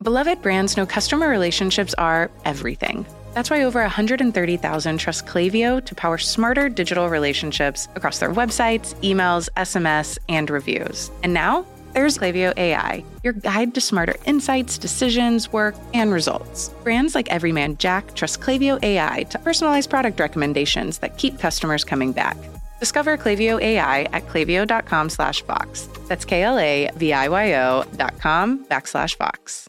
Beloved brands know customer relationships are everything. That's why over 130,000 trust Klaviyo to power smarter digital relationships across their websites, emails, SMS, and reviews. And now, there's Klaviyo AI, your guide to smarter insights, decisions, work, and results. Brands like Everyman Jack trust Klaviyo AI to personalize product recommendations that keep customers coming back. Discover Klaviyo AI at klaviyo.com/vox. That's KLAVIYO.com/vox.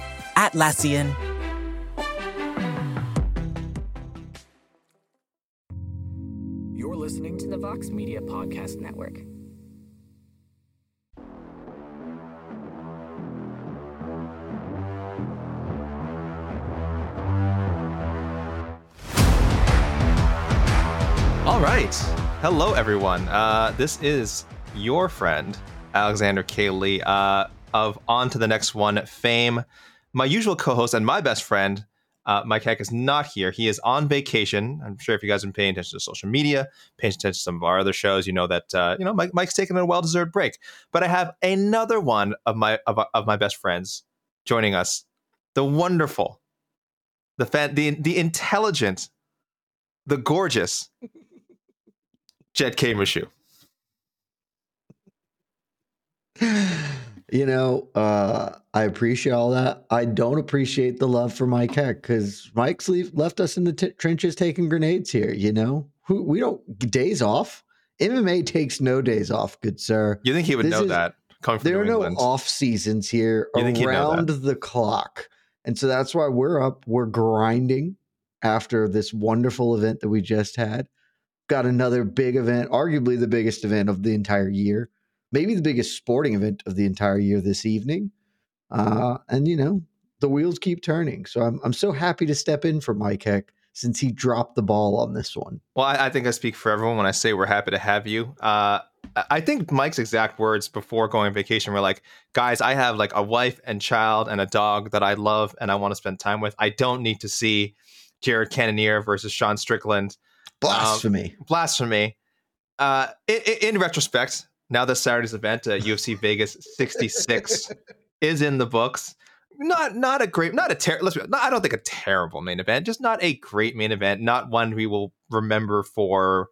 Atlassian. You're listening to the Vox Media Podcast Network. All right. Hello, everyone. This is your friend, Alexander K. Lee, of On to the Next One fame. My usual co-host and my best friend, Mike Heck, is not here. He is on vacation. I'm sure if you guys have been paying attention to social media, paying attention to some of our other shows, you know that Mike's taking a well-deserved break. But I have another one of my best friends joining us. The wonderful, the intelligent, the gorgeous Jet K. Mushu. You know, I appreciate all that. I don't appreciate the love for Mike Heck because Mike's left us in the trenches taking grenades here, you know? We don't... Days off? MMA takes no days off, good sir. You think he would know that? There are no off seasons here, around the clock. And so that's why we're up. We're grinding after this wonderful event that we just had. Got another big event, arguably the biggest event of the entire year. Maybe the biggest sporting event of the entire year this evening. And, you know, the wheels keep turning. So I'm so happy to step in for Mike Heck since he dropped the ball on this one. Well, I think I speak for everyone when I say we're happy to have you. I think Mike's exact words before going on vacation were like, guys, I have like a wife and child and a dog that I love and I want to spend time with. I don't need to see Jared Cannonier versus Sean Strickland. Blasphemy. In retrospect... Now that Saturday's event, UFC Vegas 66 is in the books. I don't think a terrible main event, just not a great main event. Not one we will remember for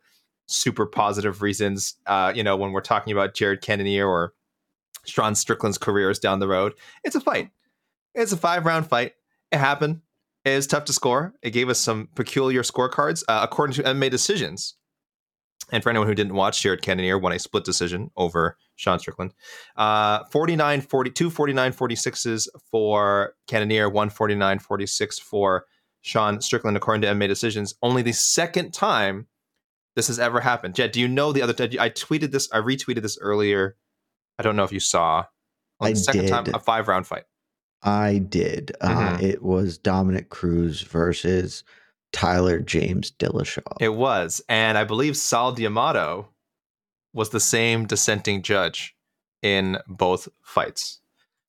super positive reasons. When we're talking about Jared Cannonier or Sean Strickland's careers down the road, it's a fight. It's a 5-round fight. It happened. It was tough to score. It gave us some peculiar scorecards, according to MMA Decisions. And for anyone who didn't watch, Jared Cannonier won a split decision over Sean Strickland. 49-42, 49-46s for Cannonier, 149-46 for Sean Strickland, according to MMA Decisions. Only the second time this has ever happened. Jed, do you know the other time? I retweeted this earlier. I don't know if you saw. Time, a 5-round fight. I did. Mm-hmm. It was Dominic Cruz versus... Tyler James Dillashaw. It was. And I believe Sal D'Amato was the same dissenting judge in both fights.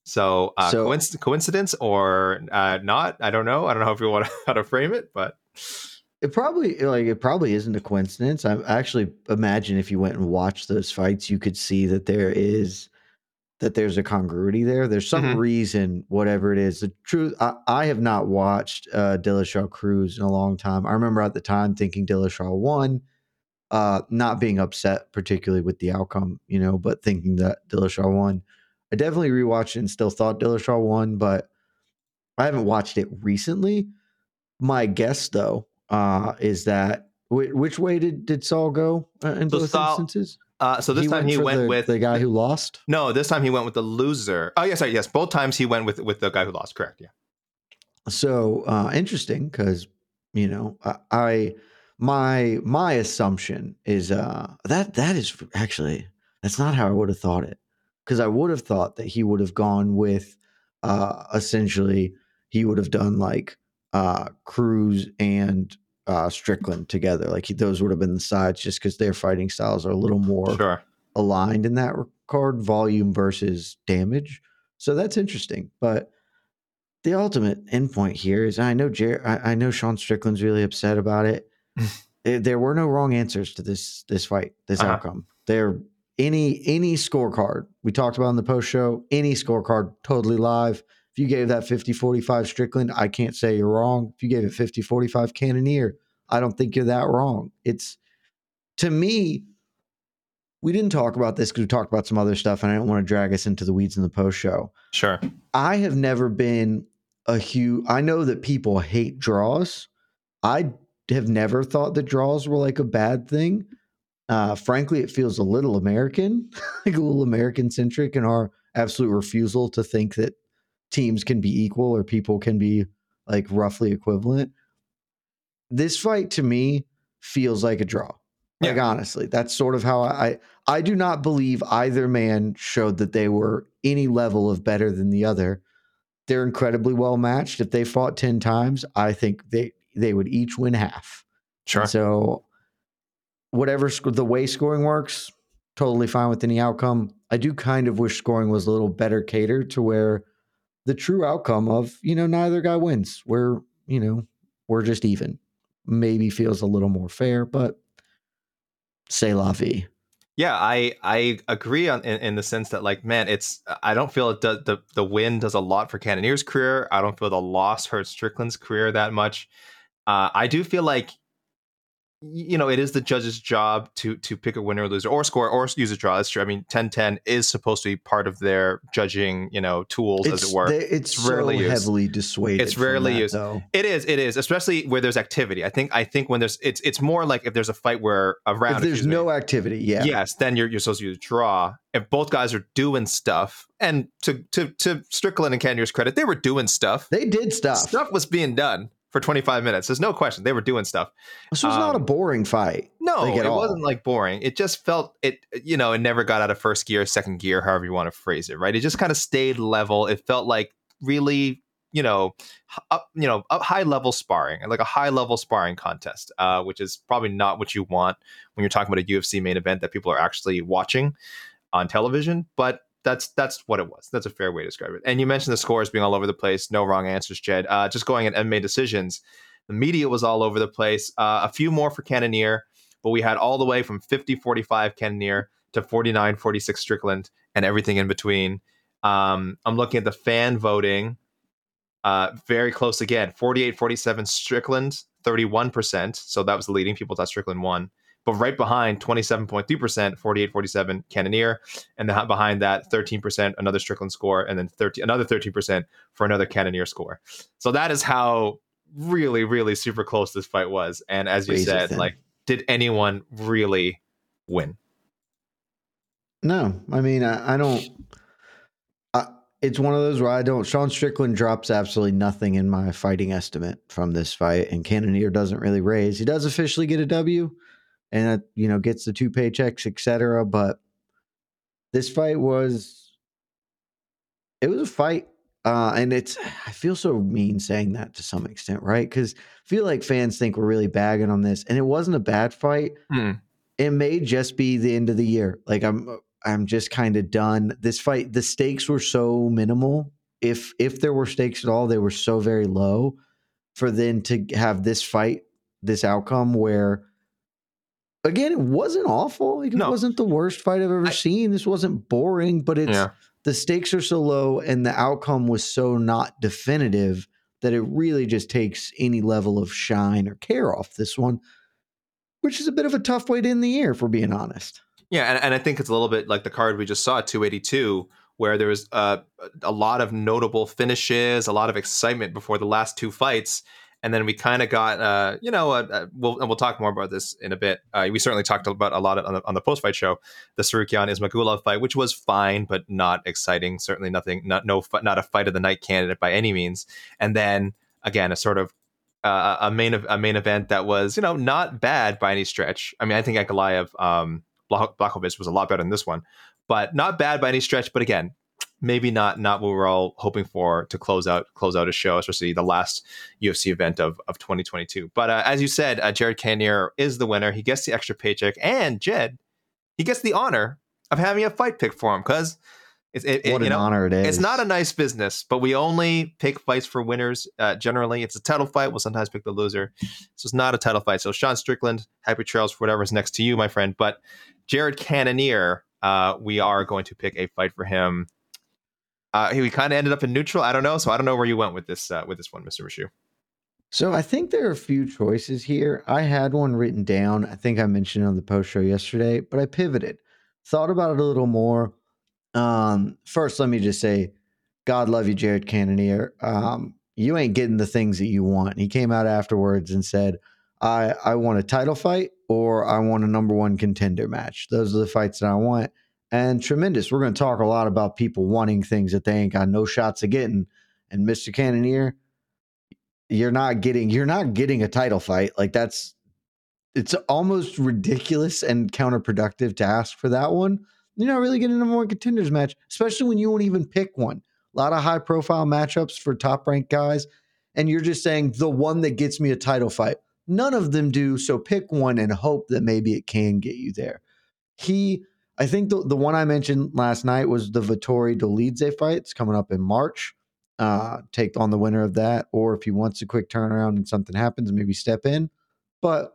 So coincidence or not, I don't know. I don't know if you want how to frame it, but... It probably isn't a coincidence. I actually imagine if you went and watched those fights, you could see that there's a congruity there. There's some reason, whatever it is. The truth, I have not watched Dillashaw Cruz in a long time. I remember at the time thinking Dillashaw won, not being upset particularly with the outcome, but thinking that Dillashaw won. I definitely rewatched it and still thought Dillashaw won, but I haven't watched it recently. My guess, though, is that which way did Saul go in both instances? This time he went with the guy who lost. No, this time he went with the loser. Oh, yes. Yes. Both times he went with the guy who lost. Correct. Yeah. So interesting because, my assumption is that's not how I would have thought it, because I would have thought that he would have gone with essentially he would have done like Cruz and Strickland together. Like those would have been the sides, just because their fighting styles are a little more aligned in that regard, volume versus damage. So that's interesting. But the ultimate endpoint here is, I know I know Sean Strickland's really upset about it. There were no wrong answers to this fight, this outcome. There, any scorecard we talked about in the post show, any scorecard totally live. If you gave that 50-45 Strickland, I can't say you're wrong. If you gave it 50-45 Cannonier, I don't think you're that wrong. It's, to me, we didn't talk about this because we talked about some other stuff, and I don't want to drag us into the weeds in the post show. Sure. I have never been a huge, I know that people hate draws. I have never thought that draws were like a bad thing. Frankly, it feels a little American, like a little American centric in our absolute refusal to think that teams can be equal or people can be like roughly equivalent. This fight to me feels like a draw. Like, honestly, that's sort of how I do not believe either man showed that they were any level of better than the other. They're incredibly well matched. If they fought 10 times, I think they would each win half. Sure. And so whatever the way scoring works, totally fine with any outcome. I do kind of wish scoring was a little better catered to where the true outcome of, you know, neither guy wins. We're just even. Maybe feels a little more fair, but c'est la vie. Yeah, I agree in the sense that, like, man, I don't feel it does, the win does a lot for Cannonier's career. I don't feel the loss hurt Strickland's career that much. I do feel like, you know, it is the judge's job to pick a winner or loser or score or use a draw. That's true. I mean, 10-10 is supposed to be part of their judging, you know, tools, as it were. It's rarely so used. Heavily dissuaded. It's rarely used. Though. It is, especially where there's activity. I think when there's, it's more like if there's a fight where a round. If there's no activity, yeah. Yes, then you're supposed to use a draw. If both guys are doing stuff, and to Strickland and Cannonier's credit, they were doing stuff. They did stuff. Stuff was being done. For 25 minutes. There's no question. They were doing stuff. This was not a boring fight. No, it wasn't like boring. It just felt it, you know, it never got out of first gear, second gear, however you want to phrase it, right? It just kind of stayed level. It felt like really, up high level sparring, like a high level sparring contest, which is probably not what you want when you're talking about a UFC main event that people are actually watching on television. But that's what it was. That's a fair way to describe it. And you mentioned the scores being all over the place. No wrong answers, Jed. Just going at MMA decisions, the media was all over the place. A few more for Cannonier, but we had all the way from 50-45 Cannonier to 49-46 Strickland and everything in between. I'm looking at the fan voting. Very close again. 48-47 Strickland, 31%. So that was the leading. People thought Strickland won. But right behind, 27.3%, 48-47 Cannonier, and behind that, 13% another Strickland score, and then another 13% for another Cannonier score. So that is how really, really super close this fight was. And as you said, like, did anyone really win? No, I mean, I don't. It's one of those where I don't. Sean Strickland drops absolutely nothing in my fighting estimate from this fight, and Cannonier doesn't really raise. He does officially get a W. And that, you know, gets the two paychecks, etc. But this fight was a fight, and I feel so mean saying that to some extent, right? Because I feel like fans think we're really bagging on this, and it wasn't a bad fight. It may just be the end of the year. Like I'm just kind of done. This fight, the stakes were so minimal. If there were stakes at all, they were so very low. For then to have this fight, this outcome where. Again, it wasn't awful. Like, it wasn't the worst fight I've ever seen. This wasn't boring, but the stakes are so low and the outcome was so not definitive that it really just takes any level of shine or care off this one, which is a bit of a tough way to end the year, if we're being honest. Yeah, and I think it's a little bit like the card we just saw, 282, where there was a lot of notable finishes, a lot of excitement before the last two fights. And then we kind of got, we'll talk more about this in a bit. We certainly talked about a lot on the post-fight show, the Sarukyan Ismagulov fight, which was fine, but not exciting. Certainly nothing, not a fight of the night candidate by any means. And then again, a sort of a main event that was, you know, not bad by any stretch. I mean, I think Ankalaev Blachowicz was a lot better than this one, but not bad by any stretch. But again, maybe not what we're all hoping for to close out a show, especially the last UFC event of 2022. But as you said, Jared Cannonier is the winner. He gets the extra paycheck, and Jed, he gets the honor of having a fight pick for him, because honor it is. It's not a nice business, but we only pick fights for winners. Generally, it's a title fight. We'll sometimes pick the loser. So it's not a title fight. So Sean Strickland, happy trails for whatever's next to you, my friend. But Jared Cannonier, we are going to pick a fight for him. He kind of ended up in neutral. I don't know. So I don't know where you went with this one, Mr. Mishu. So I think there are a few choices here. I had one written down. I think I mentioned it on the post show yesterday, but I pivoted, thought about it a little more. First, let me just say, God love you, Jared Cannonier. You ain't getting the things that you want. And he came out afterwards and said, I want a title fight, or I want a number one contender match. Those are the fights that I want. And tremendous. We're going to talk a lot about people wanting things that they ain't got no shots of getting. And Mr. Cannonier, you're not getting a title fight. Like, that's, it's almost ridiculous and counterproductive to ask for that one. You're not really getting a more contenders match, especially when you won't even pick one. A lot of high profile matchups for top ranked guys. And you're just saying the one that gets me a title fight. None of them do. So pick one and hope that maybe it can get you there. I think the one I mentioned last night was the Vittori Dolidze fight. It's coming up in March. Take on the winner of that, or if he wants a quick turnaround and something happens, maybe step in. But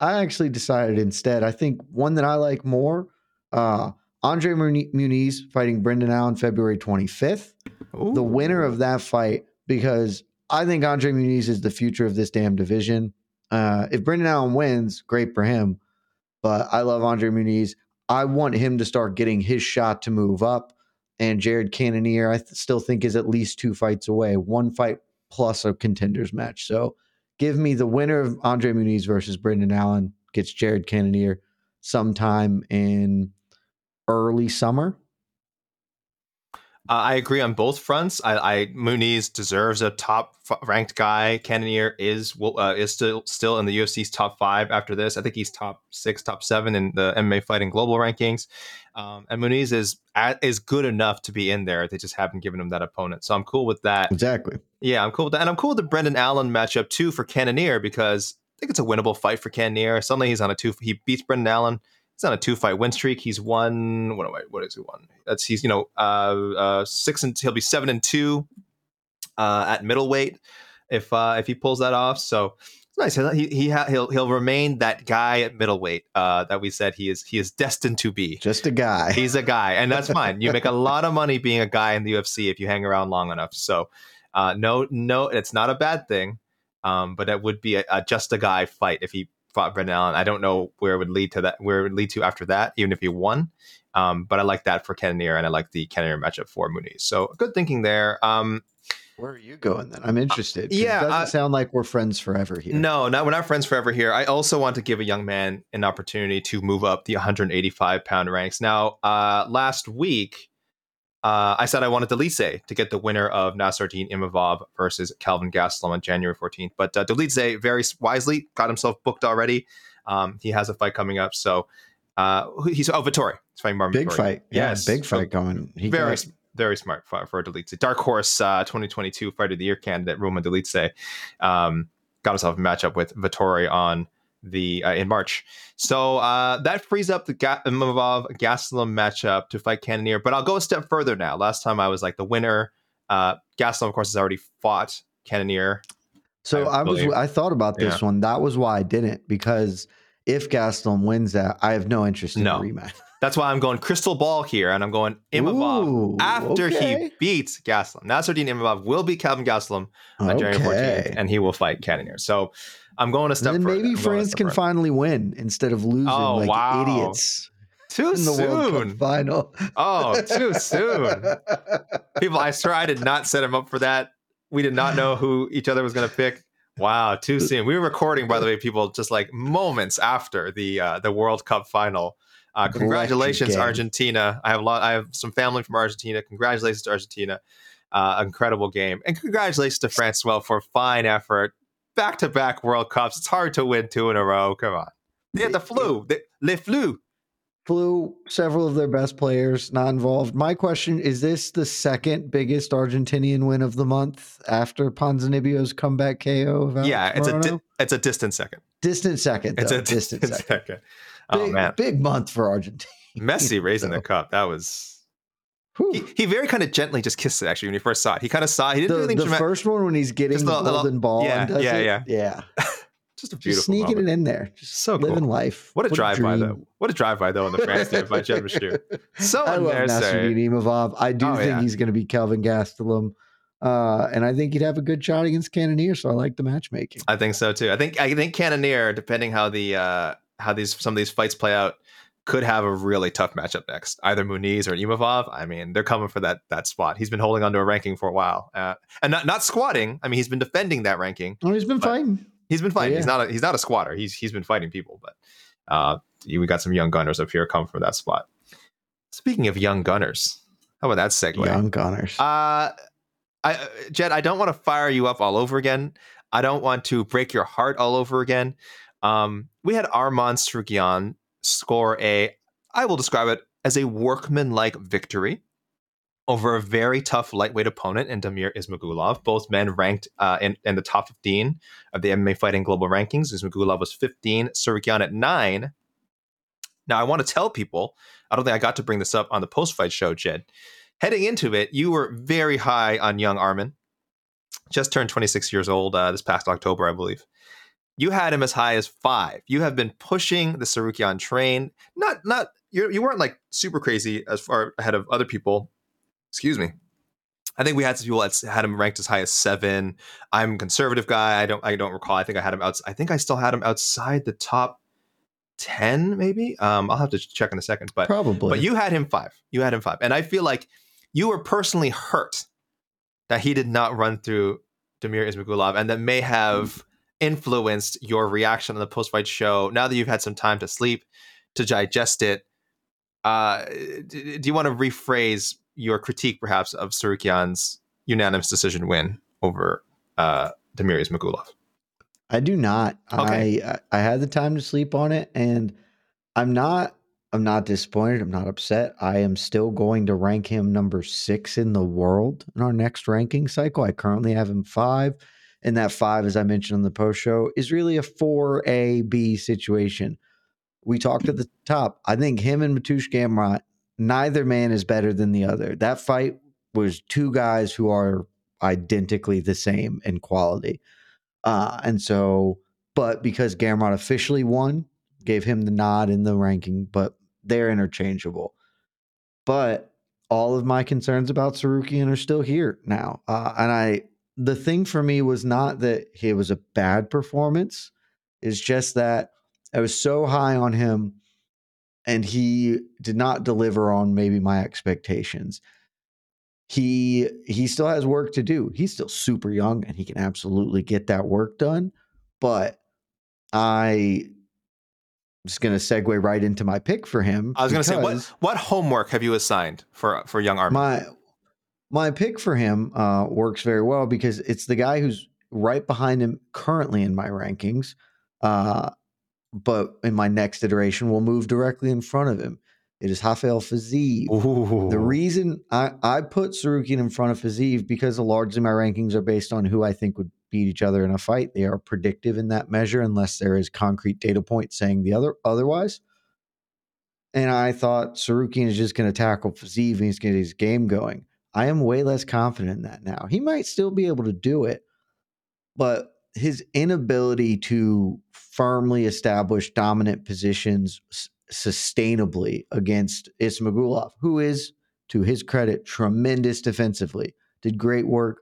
I actually decided instead, I think one that I like more, Andre Muniz fighting Brendan Allen February 25th. Ooh. The winner of that fight, because I think Andre Muniz is the future of this damn division. If Brendan Allen wins, great for him. But I love Andre Muniz. I want him to start getting his shot to move up. And Jared Cannonier, I still think, is at least two fights away. One fight plus a contenders match. So give me the winner of Andre Muniz versus Brendan Allen gets Jared Cannonier sometime in early summer. I agree on both fronts. Muniz deserves a top-ranked guy. Cannonier is still in the UFC's top five after this. I think he's top six, top seven in the MMA fighting global rankings. And Muniz is good enough to be in there. They just haven't given him that opponent. So I'm cool with that. Exactly. Yeah, I'm cool with that. And I'm cool with the Brendan Allen matchup, too, for Cannonier, because I think it's a winnable fight for Cannonier. Suddenly he beats Brendan Allen. He's on a two-fight win streak. He's won. What is he won? He's 6 and he'll be 7-2 at middleweight if he pulls that off. So it's nice. He'll remain that guy at middleweight that we said he is destined to be. Just a guy. He's a guy, and that's fine. You make a lot of money being a guy in the UFC if you hang around long enough. So no, it's not a bad thing. But it would be a just a guy fight if he fought Brendan Allen. I don't know where it would lead to after that, even if he won. But I like that for Cannonier, and I like the Cannonier matchup for Muniz. So good thinking there. Where are you going then? I'm interested. Yeah, it doesn't sound like we're friends forever here. No, we're not friends forever here. I also want to give a young man an opportunity to move up the 185-pound ranks. Now, last week, I said I wanted Dolidze to get the winner of Nasraddin Imavov versus Calvin Gastelum on January 14th. But Dolidze very wisely got himself booked already. He has a fight coming up. So he's Vittori. He's fighting Marvin. Big Vittori. Fight. Yes. Yeah, big fight going. He very, very smart fight for Dolidze. Dark Horse 2022 Fighter of the Year candidate, Roman Dolidze, got himself a matchup with Vittori on in March. So that frees up the Imavov Gastelum matchup to fight Cannonier. But I'll go a step further now. Last time I was like the winner. Gastelum, of course, has already fought Cannonier. So I thought about this one. That was why I didn't, because if Gastelum wins that, I have no interest in the rematch. That's why I'm going crystal ball here, and I'm going Imavov after he beats Gastelum. Nasraddin Imavov will be Calvin Gastelum on January 14th, and he will fight Cannonier. So I'm going to step further. Maybe France can finally win instead of losing idiots. Too soon. World Cup final. Oh, too soon. People, I did not set him up for that. We did not know who each other was going to pick. Wow, too soon. We were recording, by the way, people, just like moments after the World Cup final. Congratulations, Argentina. I have some family from Argentina. Congratulations to Argentina. Incredible game. And congratulations to France for fine effort. Back-to-back World Cups. It's hard to win two in a row. Come on. They had the flu. Le flu. flew several of their best players, not involved. My question, is this the second biggest Argentinian win of the month after Ponzinibbio's comeback KO of Alex Morono? It's a distant second. Distant second. Oh, big month for Argentina. Messi raising the cup. That was... He very kind of gently just kissed it, actually, when he first saw it. He kind of saw it. He didn't do anything dramatic. The first one when he's getting the golden ball. Yeah. Just a beautiful sneaking moment. It in there. Just so cool. Living life. What a drive-by, though. What a drive-by, though, on the France there by Jed Meshear. So I love Nasraddin Imavov. I do think he's going to be Calvin Gastelum. And I think he'd have a good shot against Cannonier, so I like the matchmaking. I think so, too. I think Cannonier, depending how some of these fights play out, could have a really tough matchup next. Either Muniz or Imavov. I mean, they're coming for that spot. He's been holding onto a ranking for a while. And not squatting. I mean, he's been defending that ranking. Well, he's been fighting. He's been fighting. Oh, yeah. He's not a squatter. He's been fighting people, but we got some young gunners up here coming from that spot. Speaking of young gunners, how about that segue? Young gunners. Jed, I don't want to fire you up all over again. I don't want to break your heart all over again. We had Armand Sarukyan score I will describe it as a workmanlike victory over a very tough lightweight opponent in Damir Ismagulov. Both men ranked in the top 15 of the MMA Fighting Global Rankings. Ismagulov was 15, Sarukyan at 9. Now, I want to tell people, I don't think I got to bring this up on the post-fight show, Jed. Heading into it, you were very high on young Arman. Just turned 26 years old this past October, I believe. You had him as high as 5. You have been pushing the Sarukyan train. Not you weren't like super crazy as far ahead of other people. Excuse me. I think we had some people that had him ranked as high as 7. I'm a conservative guy. I don't recall. I think I had him out. I think I still had him outside the top 10, maybe. I'll have to check in a second. But probably. But you had him 5. And I feel like you were personally hurt that he did not run through Damir Ismagulov, and that may have influenced your reaction on the post-fight show. Now that you've had some time to sleep, to digest it, do you want to rephrase your critique, perhaps, of Sarukyan's unanimous decision win over Damir Ismagulov? I do not. Okay. I had the time to sleep on it, and I'm not disappointed. I'm not upset. I am still going to rank him number 6 in the world in our next ranking cycle. I currently have him 5. And that 5, as I mentioned on the post show, is really a 4A-B situation. We talked at the top. I think him and Matush Gamrot, neither man is better than the other. That fight was two guys who are identically the same in quality. But because Gamrot officially won, gave him the nod in the ranking, but they're interchangeable. But all of my concerns about Sarukyan are still here now. The thing for me was not that it was a bad performance. It's just that I was so high on him and he did not deliver on maybe my expectations. He still has work to do. He's still super young and he can absolutely get that work done. But I'm just going to segue right into my pick for him. I was going to say, what homework have you assigned for young Armand? My pick for him works very well because it's the guy who's right behind him currently in my rankings, but in my next iteration will move directly in front of him. It is Rafael Fiziev. Ooh. The reason I put Sarukyan in front of Fiziev because largely my rankings are based on who I think would beat each other in a fight. They are predictive in that measure unless there is concrete data point saying the otherwise. And I thought Sarukyan is just going to tackle Fiziev and he's going to get his game going. I am way less confident in that now. He might still be able to do it, but his inability to firmly establish dominant positions sustainably against Ismagulov, who is, to his credit, tremendous defensively, did great work.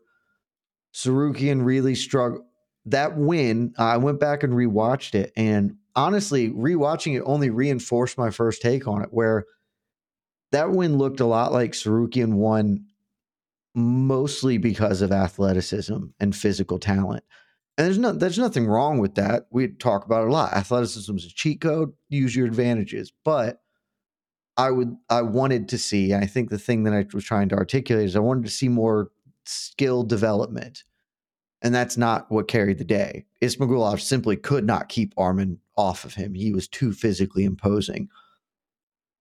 Sarukyan really struggled. That win, I went back and rewatched it, and honestly, rewatching it only reinforced my first take on it, where that win looked a lot like Sarukyan won mostly because of athleticism and physical talent. And there's nothing wrong with that. We talk about it a lot. Athleticism is a cheat code. Use your advantages. But I wanted to see, and I think the thing that I was trying to articulate is I wanted to see more skill development. And that's not what carried the day. Ismagulov simply could not keep Arman off of him. He was too physically imposing.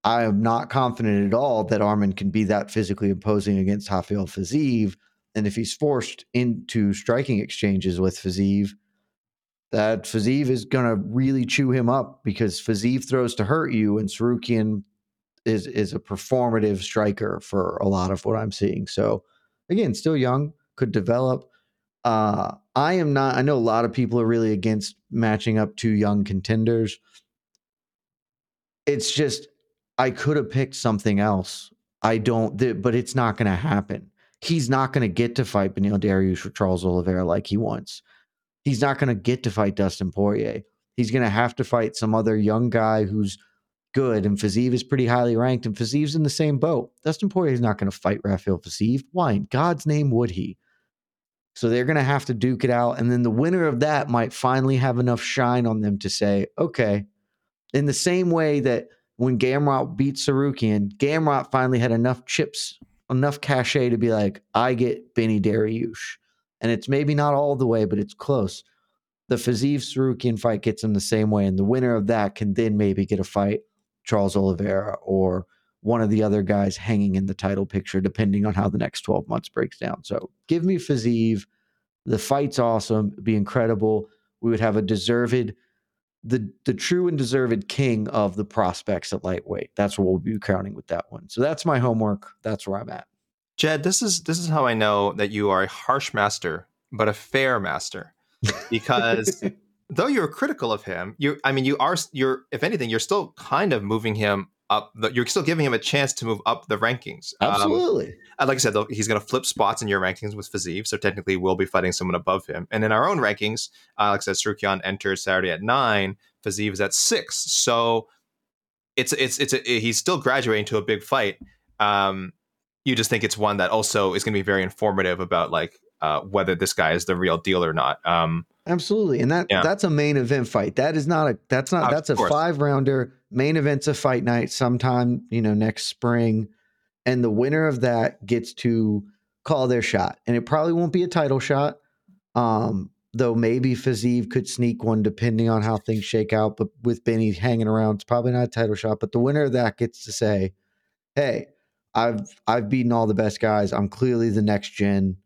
I am not confident at all that Armand can be that physically imposing against Rafael Fiziev. And if he's forced into striking exchanges with Fiziev, that Fiziev is going to really chew him up, because Fiziev throws to hurt you, and Sarukyan is a performative striker for a lot of what I'm seeing. So again, still young, could develop. I know a lot of people are really against matching up two young contenders. It's just, I could have picked something else. But it's not going to happen. He's not going to get to fight Beneil Dariush or Charles Oliveira like he wants. He's not going to get to fight Dustin Poirier. He's going to have to fight some other young guy who's good, and Fiziev is pretty highly ranked, and Fiziev's in the same boat. Dustin Poirier is not going to fight Rafael Fiziev. Why in God's name would he? So they're going to have to duke it out, and then the winner of that might finally have enough shine on them to say, okay, in the same way that when Gamrot beat Sarukyan, Gamrot finally had enough chips, enough cachet to be like, I get Benny Dariush. And it's maybe not all the way, but it's close. The Fiziev-Sarukyan fight gets him the same way, and the winner of that can then maybe get a fight Charles Oliveira or one of the other guys hanging in the title picture, depending on how the next 12 months breaks down. So give me Fiziev. The fight's awesome. It'd be incredible. We would have a deserved, the true and deserved king of the prospects at lightweight. That's what we'll be crowning with that one. So that's my homework. That's where I'm at. Jed, this is how I know that you are a harsh master, but a fair master, because though you're critical of him, you're if anything, you're still kind of moving him up. You're still giving him a chance to move up the rankings. Absolutely. Like I said, though, he's going to flip spots in your rankings with Fiziev, so technically we'll be fighting someone above him. And in our own rankings, Alex said Sarukyan enters Saturday at 9. Fiziev is at 6. So he's still graduating to a big fight. You just think it's one that also is going to be very informative about whether this guy is the real deal or not. Absolutely. And that's a main event fight. That is not that's a 5-rounder. Main event's a fight night sometime, next spring. And the winner of that gets to call their shot. And it probably won't be a title shot. Though maybe Fiziev could sneak one depending on how things shake out. But with Benny hanging around, it's probably not a title shot. But the winner of that gets to say, hey, I've beaten all the best guys. I'm clearly the next gen.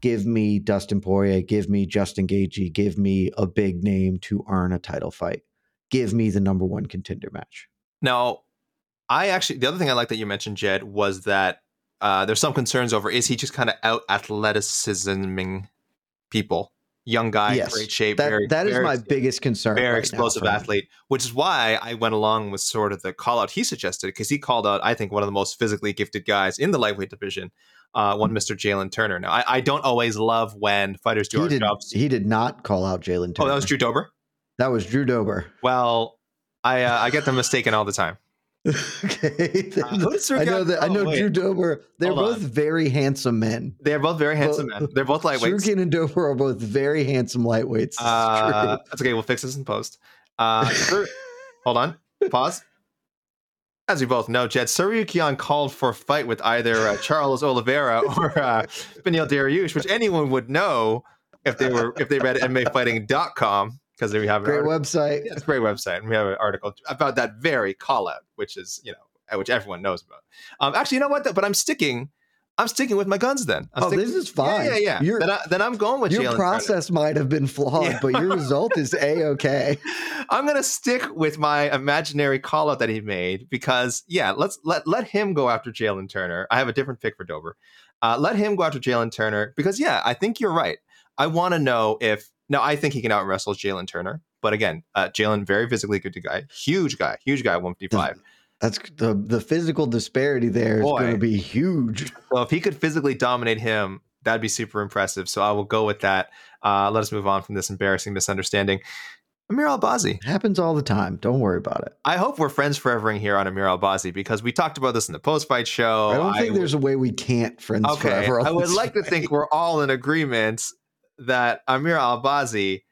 Give me Dustin Poirier. Give me Justin Gaethje. Give me a big name to earn a title fight. Give me the number one contender match. Now, the other thing I like that you mentioned, Jed, was that there's some concerns over, is he just kind of out athleticisming people? Young guy, yes. Great shape. Biggest concern. Very explosive athlete, which is why I went along with sort of the call out he suggested, because he called out, I think, one of the most physically gifted guys in the lightweight division, Mr. Jalen Turner. Now, I don't always love when fighters do our jobs. He did not call out Jalen Turner. Oh, that was Drew Dober? That was Drew Dober. Well, I get them mistaken all the time. Okay. Drew Dober. They're both very handsome men. They're both very handsome men. They're both lightweights. Sarukyan and Dober are both very handsome lightweights. That's okay. We'll fix this in post. Hold on. Pause. As we both know, Jed, Sarukyan called for a fight with either Charles Oliveira or Beneil Dariush, which anyone would know if they read MMAfighting.com. Because we have website. Yeah, it's a great website. And we have an article about that very call out, which is, which everyone knows about. Actually, you know what? But I'm sticking with my guns then. This is fine. Yeah. Then I'm going with your Jalen process Turner. Might have been flawed, yeah. But your result is A-OK. I'm going to stick with my imaginary call out that he made because, let him go after Jalen Turner. I have a different pick for Dober. Let him go after Jalen Turner because, I think you're right. I want to know Now, I think he can out-wrestle Jalen Turner. But again, Jalen, very physically good guy. Huge guy at 155. That's the physical disparity there is going to be huge. Well, if he could physically dominate him, that'd be super impressive. So I will go with that. Let us move on from this embarrassing misunderstanding. Amir Al-Bazi. Happens all the time. Don't worry about it. I hope we're friends forevering here on Amir Al-Bazi because we talked about this in the post-fight show. I don't think there's a way we can't friends forever. I would like to think we're all in agreement that Amir Al-Bazi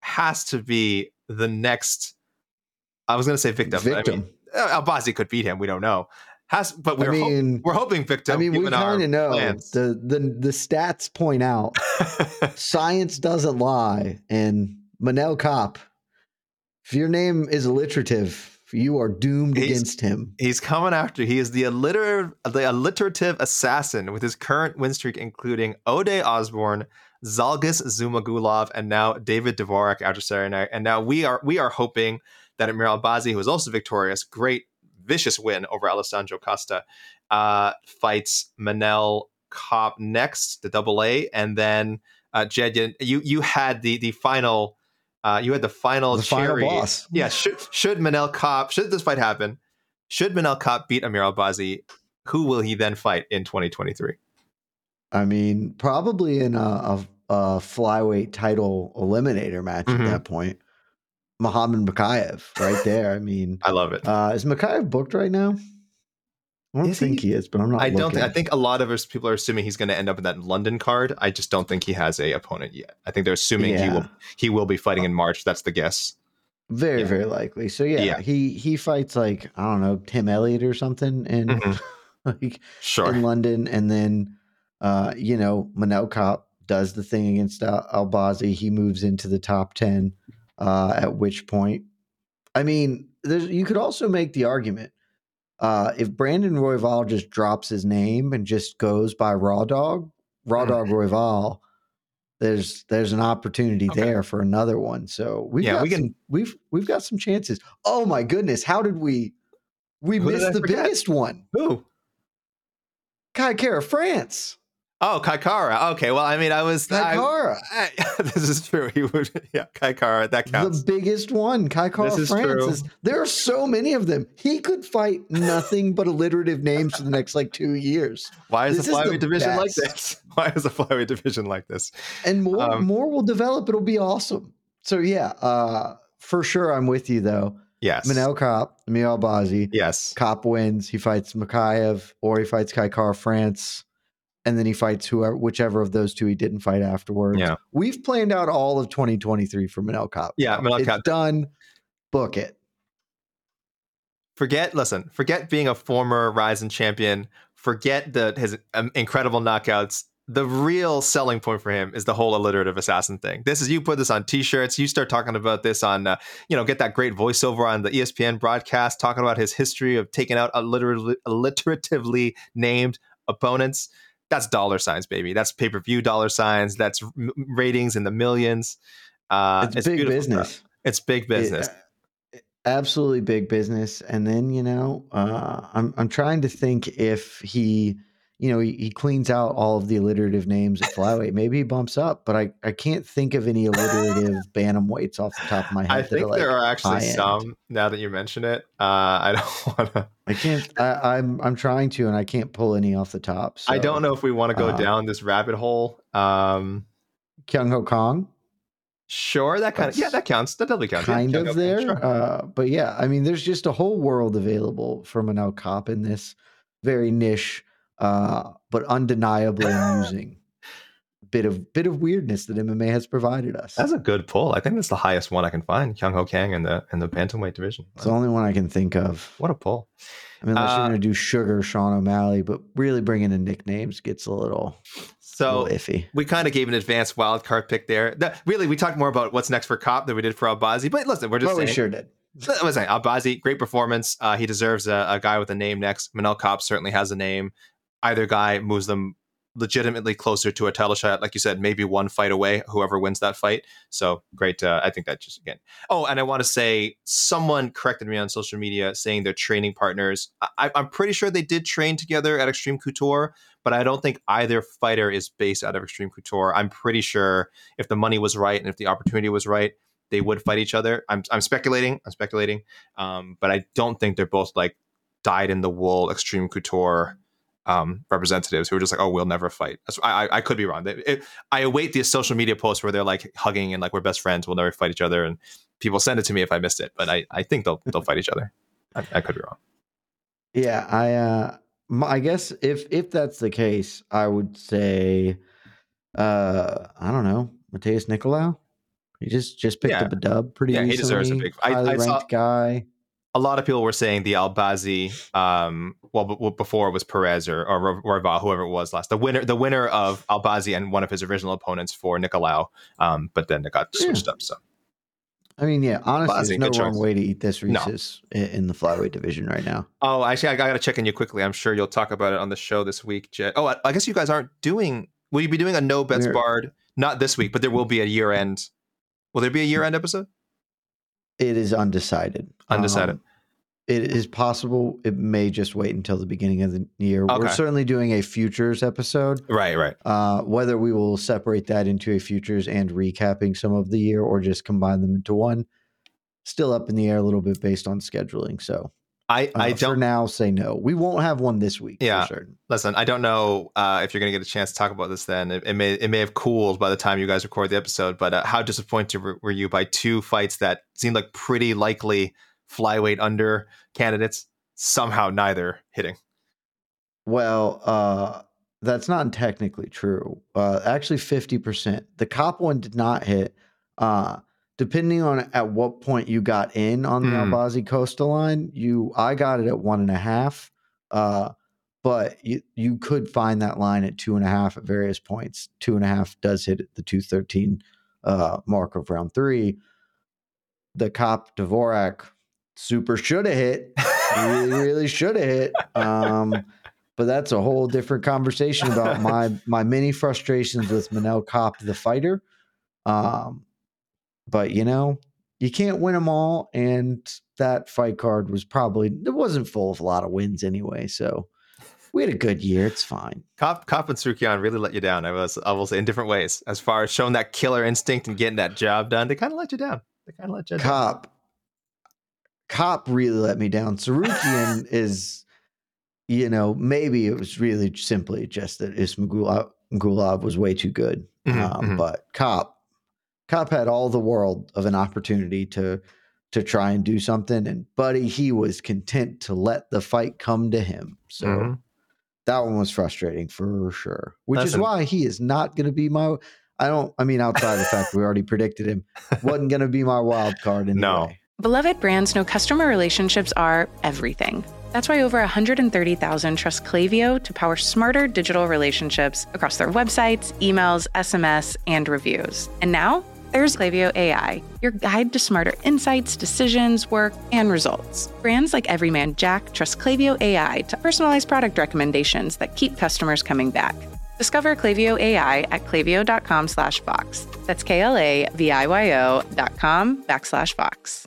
has to be the next. I was going to say victim. I mean, Al-Bazi could beat him. We don't know. We're hoping victim. I mean, we kind of know the stats point out. Science doesn't lie. And Manel Kopp, if your name is alliterative, You are doomed against him. He's coming after. He is the alliterative assassin with his current win streak, including Ode Osborne, Zalgis Zumagulov, and now David Dvorak after Saturday night. And now we are hoping that Amir Al-Bazi, who is also victorious, great vicious win over Alessandro Costa, fights Manel Kopp next, the double A, and then Jed, you had the final boss. Yeah, should this fight happen? Should Manel Kopp beat Amir Al-Bazi, who will he then fight in 2023? I mean, probably in a flyweight title eliminator match at that point. Muhammad Makhayev, right there. I mean, I love it. Is Makhayev booked right now? I don't think he is, but I'm not. I think a lot of us people are assuming he's going to end up in that London card. I just don't think he has a opponent yet. I think they're assuming he will be fighting in March. That's the guess. Very likely. So he fights, like, I don't know, Tim Elliott or something, and in London, and then Manel Kopp does the thing against Al-Bazi. He moves into the top 10. At which point, I mean, you could also make the argument, if Brandon Royval just drops his name and just goes by Raw Dog Royval, there's an opportunity there for another one. So we've got some chances. Oh my goodness, how did we missed the biggest one? Who? Kai Kara-France. Oh, Kai Kara. Okay, well, I mean, Kai Kara. This is true. He would, Kai Kara. That counts. The biggest one, Kai Kara-France. There are so many of them. He could fight nothing but alliterative names for the next 2 years. Why is the flyweight division like this? And more will develop. It'll be awesome. So for sure, I'm with you though. Yes. Manel Kopp, Amir Al-Bazi. Yes. Kopp wins. He fights Makhayev, or he fights Kai Kara-France. And then he fights whichever of those two he didn't fight afterwards. Yeah. We've planned out all of 2023 for Manel Kopp. Yeah, Manel Kopp. It's done. Book it. Forget being a former Rizin champion. Forget his incredible knockouts. The real selling point for him is the whole alliterative assassin thing. This is, you put this on T-shirts. You start talking about this on, get that great voiceover on the ESPN broadcast, talking about his history of taking out alliteratively named opponents. That's dollar signs, baby. That's pay-per-view dollar signs. That's ratings in the millions. It's big business. It's big business. Absolutely big business. And then, I'm trying to think if he cleans out all of the alliterative names at flyweight. Maybe he bumps up, but I can't think of any alliterative bantamweights off the top of my head. I think there are actually some, now that you mention it. I don't want to. I can't. I'm trying to, and I can't pull any off the top. So, I don't know if we want to go down this rabbit hole. Kyung Ho Kong. Sure, that counts. That definitely counts. Kind of there. Sure. But yeah, I mean, there's just a whole world available for Manel Kopp in this very niche, but undeniably amusing bit of weirdness that MMA has provided us. That's a good pull. I think that's the highest one I can find. Kyung Ho Kang in the bantamweight division. It's the only one I can think of. What a pull! I mean, unless you're going to do Sugar Sean O'Malley, but really bringing in nicknames gets a little iffy. We kind of gave an advanced wild card pick there. We talked more about what's next for Kopp than we did for Al-Bazi. But listen, we're just saying. We sure did. I was saying Al-Bazi, great performance. He deserves a guy with a name next. Manel Kopp certainly has a name. Either guy moves them legitimately closer to a title shot, like you said, maybe one fight away, whoever wins that fight. So great. I think that just again. Oh, and I want to say someone corrected me on social media saying they're training partners. I'm pretty sure they did train together at Extreme Couture, but I don't think either fighter is based out of Extreme Couture. I'm pretty sure if the money was right and if the opportunity was right, they would fight each other. I'm speculating. But I don't think they're both like dyed in the wool Extreme Couture representatives who are just like, oh, we'll never fight. I could be wrong. I await the social media posts where they're like hugging and like, we're best friends, we'll never fight each other, and people send it to me if I missed it, but I think they'll fight each other. I could be wrong. Yeah, I guess if that's the case, I would say I don't know, Mateus Nicolau. He just picked up a dub pretty recently. He deserves a big highly ranked guy. A lot of people were saying the Al-Bazi, before it was Perez or Royval, whoever it was last. The winner of Al-Bazi and one of his original opponents for Nicolau, but then it got switched up. So I mean, yeah, honestly, there's no wrong way to eat this Reese's in the flyweight division right now. Oh, actually, I got to check in you quickly. I'm sure you'll talk about it on the show this week, Jet. Oh, I guess you guys aren't doing... Will you be doing a No Bets Barred? Not this week, but there will be a year-end. Will there be a year-end episode? It is undecided. It is possible. It may just wait until the beginning of the year. Okay. We're certainly doing a futures episode. Right. Whether we will separate that into a futures and recapping some of the year or just combine them into one, still up in the air a little bit based on scheduling. So I don't for now say no. We won't have one this week. Yeah. For certain. Listen, I don't know if you're going to get a chance to talk about this then. It may have cooled by the time you guys record the episode, but how disappointed were you by two fights that seemed like pretty likely flyweight under candidates, somehow neither hitting? Well, that's not technically true. Actually 50%. The Kopp one did not hit. Depending on at what point you got in on the Al-Bazi coastal line, I got it at 1.5. But you could find that line at 2.5 at various points. 2.5 does hit at the 213 mark of round 3. The Kopp Dvorak super should have hit. really should have hit. But that's a whole different conversation about my many frustrations with Manel Kopp, the fighter. But, you know, you can't win them all. And that fight card wasn't full of a lot of wins anyway. So we had a good year. It's fine. Kopp and Sarukyan really let you down. I will say in different ways, as far as showing that killer instinct and getting that job done. They kind of let you down. Kopp really let me down. Sarukyan is, you know, maybe it was really simply just that Ismagulov was way too good. But Kopp had all the world of an opportunity to try and do something, and buddy, he was content to let the fight come to him. So that one was frustrating for sure. Which is why he is not going to be my. Outside of the fact we already predicted him, wasn't going to be my wild card in the way. Beloved brands know customer relationships are everything. That's why over 130,000 trust Klaviyo to power smarter digital relationships across their websites, emails, SMS, and reviews. And now there's Klaviyo AI, your guide to smarter insights, decisions, work, and results. Brands like Everyman Jack trust Klaviyo AI to personalize product recommendations that keep customers coming back. Discover Klaviyo AI at klaviyo.com/vox. That's KLAVIYO.com/vox.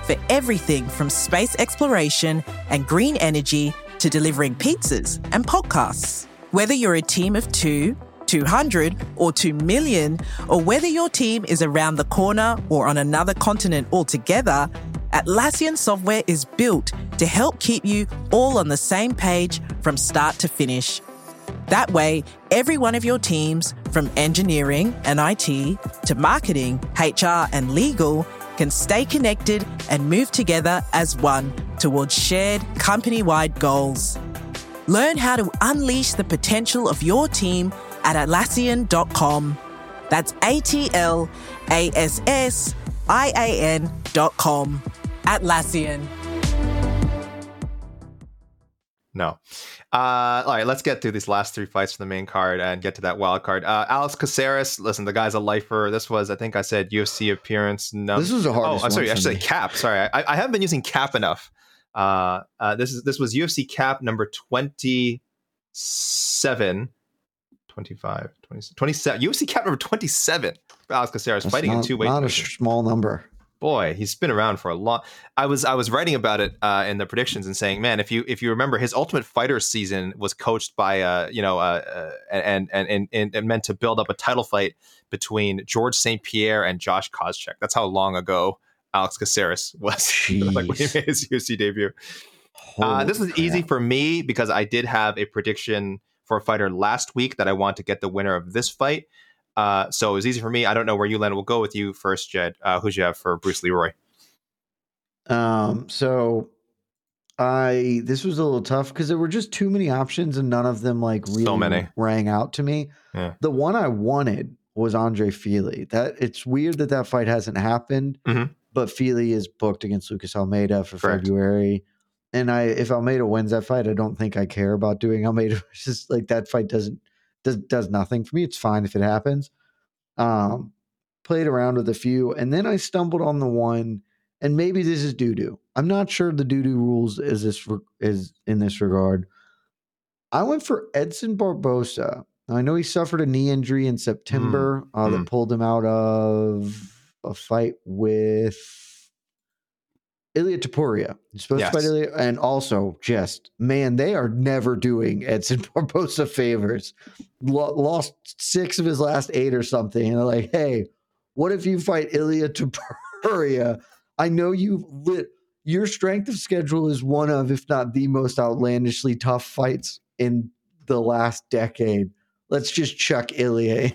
for everything from space exploration and green energy to delivering pizzas and podcasts. Whether you're a team of 2, 200 or 2 million, or whether your team is around the corner or on another continent altogether, Atlassian software is built to help keep you all on the same page from start to finish. That way, every one of your teams, from engineering and IT to marketing, HR and legal, can stay connected and move together as one towards shared company-wide goals. Learn how to unleash the potential of your team at Atlassian.com. That's Atlassian.com. Atlassian. No. All right, let's get through these last three fights from the main card and get to that wild card. Alex Caceres, listen, the guy's a lifer. This was, I think I said UFC appearance. This was a hard one. Oh, I'm sorry, I should say cap. Sorry, I haven't been using cap enough. This was UFC cap number 27. UFC cap number 27. Alex Caceres fighting in two weight. Not a small number. Boy, he's been around for a long. I was writing about it in the predictions and saying, man, if you remember, his Ultimate Fighter season was coached by and meant to build up a title fight between George St. Pierre and Josh Koscheck. That's how long ago Alex Caceres was like when he made his UFC debut. This was easy for me because I did have a prediction for a fighter last week that I want to get the winner of this fight. So it was easy for me. I don't know where you, Len, will go with you first, Jed. Who'd you have for Bruce Leroy? This was a little tough because there were just too many options and none of them like really rang out to me. Yeah. The one I wanted was Andre Fili. That it's weird that that fight hasn't happened, but Fili is booked against Lucas Almeida for February. And if Almeida wins that fight, I don't think I care about doing Almeida. It's just like that fight does nothing for me. It's fine if it happens. Played around with a few, and then I stumbled on the one. And maybe this is doo-doo. I'm not sure the doo-doo rules is in this regard. I went for Edson Barboza. Now, I know he suffered a knee injury in September that pulled him out of a fight with Ilia Topuria. He's supposed to fight Ilia. And also, just, man, they are never doing Edson Barboza favors. Lost 6 of his last 8 or something. And they're like, hey, what if you fight Ilia Topuria? I know your strength of schedule is one of, if not the most outlandishly tough fights in the last decade. Let's just chuck Ilia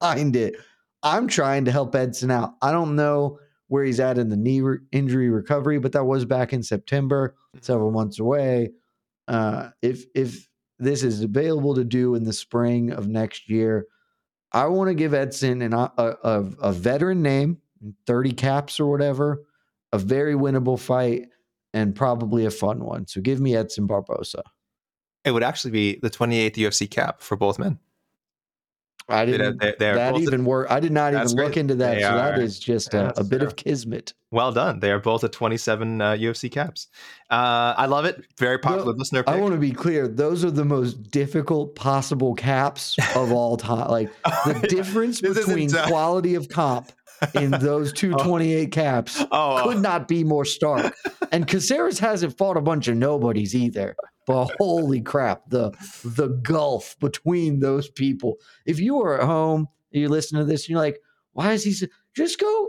behind it. I'm trying to help Edson out. I don't know where he's at in the knee injury recovery, but that was back in September, several months away. If this is available to do in the spring of next year, I want to give Edson a veteran name, 30 caps or whatever, a very winnable fight, and probably a fun one. So give me Edson Barboza. It would actually be the 28th UFC cap for both men. I didn't. They're that even work. I did not even look into that. They so are, that is just a bit of kismet. Well done. They are both at 27 UFC caps. I love it. Very popular listener pick. I want to be clear. Those are the most difficult possible caps of all time. Like the difference between quality of comp in those 228 caps could not be more stark. And Caceres hasn't fought a bunch of nobodies either, but holy crap, the gulf between those people. If you are at home and you listen to this and you're like, why is he so? Just go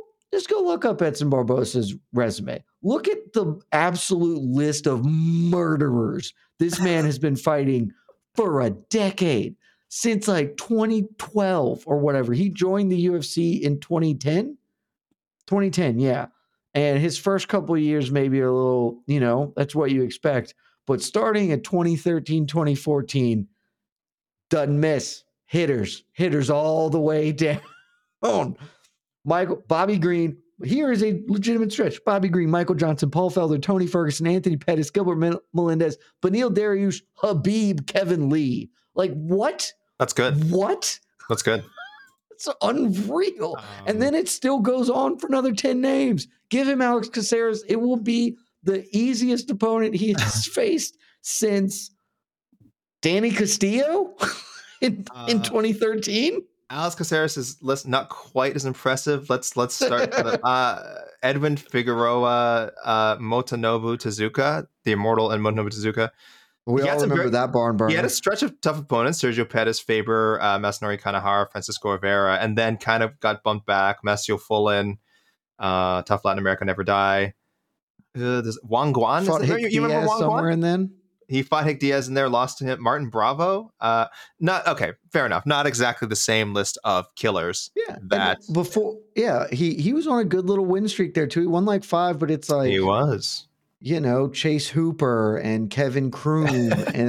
look up Edson Barboza's resume. Look at the absolute list of murderers this man has been fighting for a decade. Since like 2012 or whatever. He joined the UFC in 2010. 2010, yeah. And his first couple of years maybe are a little, that's what you expect. But starting at 2013, 2014, doesn't miss. Hitters all the way down. Bobby Green. Here is a legitimate stretch. Bobby Green, Michael Johnson, Paul Felder, Tony Ferguson, Anthony Pettis, Gilbert Melendez, Beneil Dariush, Habib, Kevin Lee. Like, what? That's good. What? That's good. It's unreal. And then it still goes on for another 10 names. Give him Alex Caceres. It will be the easiest opponent he has faced since Danny Castillo in 2013. Alex Caceres is not quite as impressive. Let's start with Edwin Figueroa, Motonobu Tezuka, the immortal and Motonobu Tezuka. We all remember that barn burner. He had a stretch of tough opponents: Sergio Pettis, Faber, Masanori Kanahara, Francisco Rivera, and then kind of got bumped back. Massimo Fulin, tough Latin America, never die. Wang Guan, you remember Wang Guan? And then he fought Hick Diaz in there, lost to him. Martin Bravo, not okay, fair enough. Not exactly the same list of killers. Yeah, that before. Yeah, he was on a good little win streak there too. He won like 5, but it's like he was. Chase Hooper and Kevin Kroon, and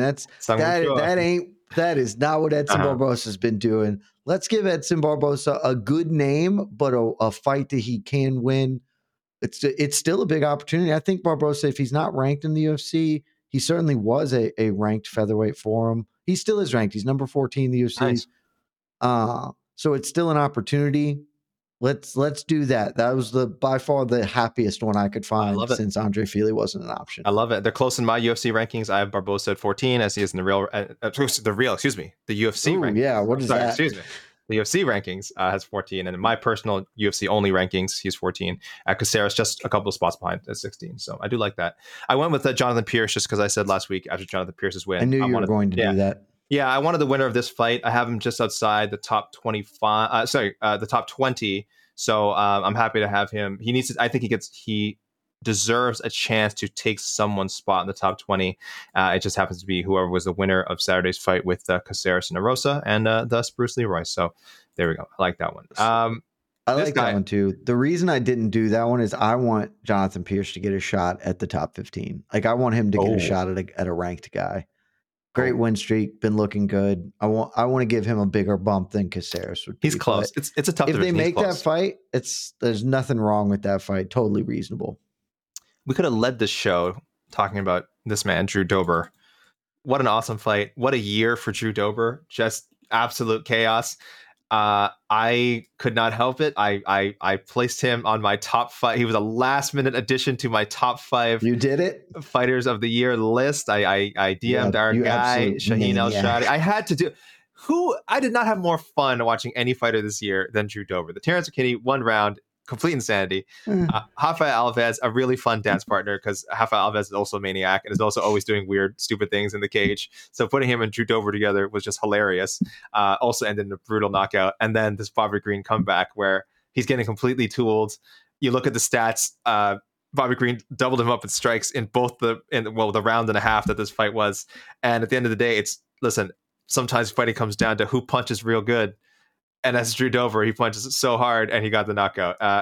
that is not what Edson Barboza has been doing. Let's give Edson Barboza a good name, but a fight that he can win. It's still a big opportunity. I think Barboza, if he's not ranked in the UFC, he certainly was a ranked featherweight for him. He still is ranked. He's number 14 in the UFC. Nice. So it's still an opportunity. Let's do that. That was by far the happiest one I could find since Andre Fili wasn't an option. I love it. They're close in my UFC rankings. I have Barboza at 14 as he is in the UFC rankings. Yeah, what is that? Excuse me. The UFC rankings has 14, and in my personal UFC only rankings, he's 14. Caceres just a couple of spots behind at 16, so I do like that. I went with Jonathan Pierce just because I said last week after Jonathan Pierce's win. I knew you were going to do that. Yeah, I wanted the winner of this fight. I have him just outside the top 25. The top 20. So I'm happy to have him. He needs to. I think he deserves a chance to take someone's spot in the top 20. It just happens to be whoever was the winner of Saturday's fight with Caceres and Arosa, and thus Bruce Leroy. So there we go. I like that one. I like that one too. The reason I didn't do that one is I want Jonathan Pierce to get a shot at the top 15. Like I want him to get a shot at a ranked guy. Great win streak, been looking good. I want to give him a bigger bump than Caceres would be. He's close. It's a tough division. If they make that fight, there's nothing wrong with that fight. Totally reasonable. We could have led this show talking about this man, Drew Dober. What an awesome fight. What a year for Drew Dober. Just absolute chaos. I could not help it. I placed him on my top five. He was a last minute addition to my top five. You did it. Fighters of the year list. I DM'd our guy, Shaheen El Shadi. I had to do I did not have more fun watching any fighter this year than Drew Dober. The Terrence McKinney one round, complete insanity. Rafael Alves, a really fun dance partner because Rafael Alves is also a maniac and is also always doing weird, stupid things in the cage. So putting him and Drew Dober together was just hilarious. Also ended in a brutal knockout. And then this Bobby Green comeback where he's getting completely tooled. You look at the stats, Bobby Green doubled him up with strikes in both the round and a half that this fight was. And at the end of the day, sometimes fighting comes down to who punches real good. And that's Drew Dober. He punches so hard, and he got the knockout. 3-0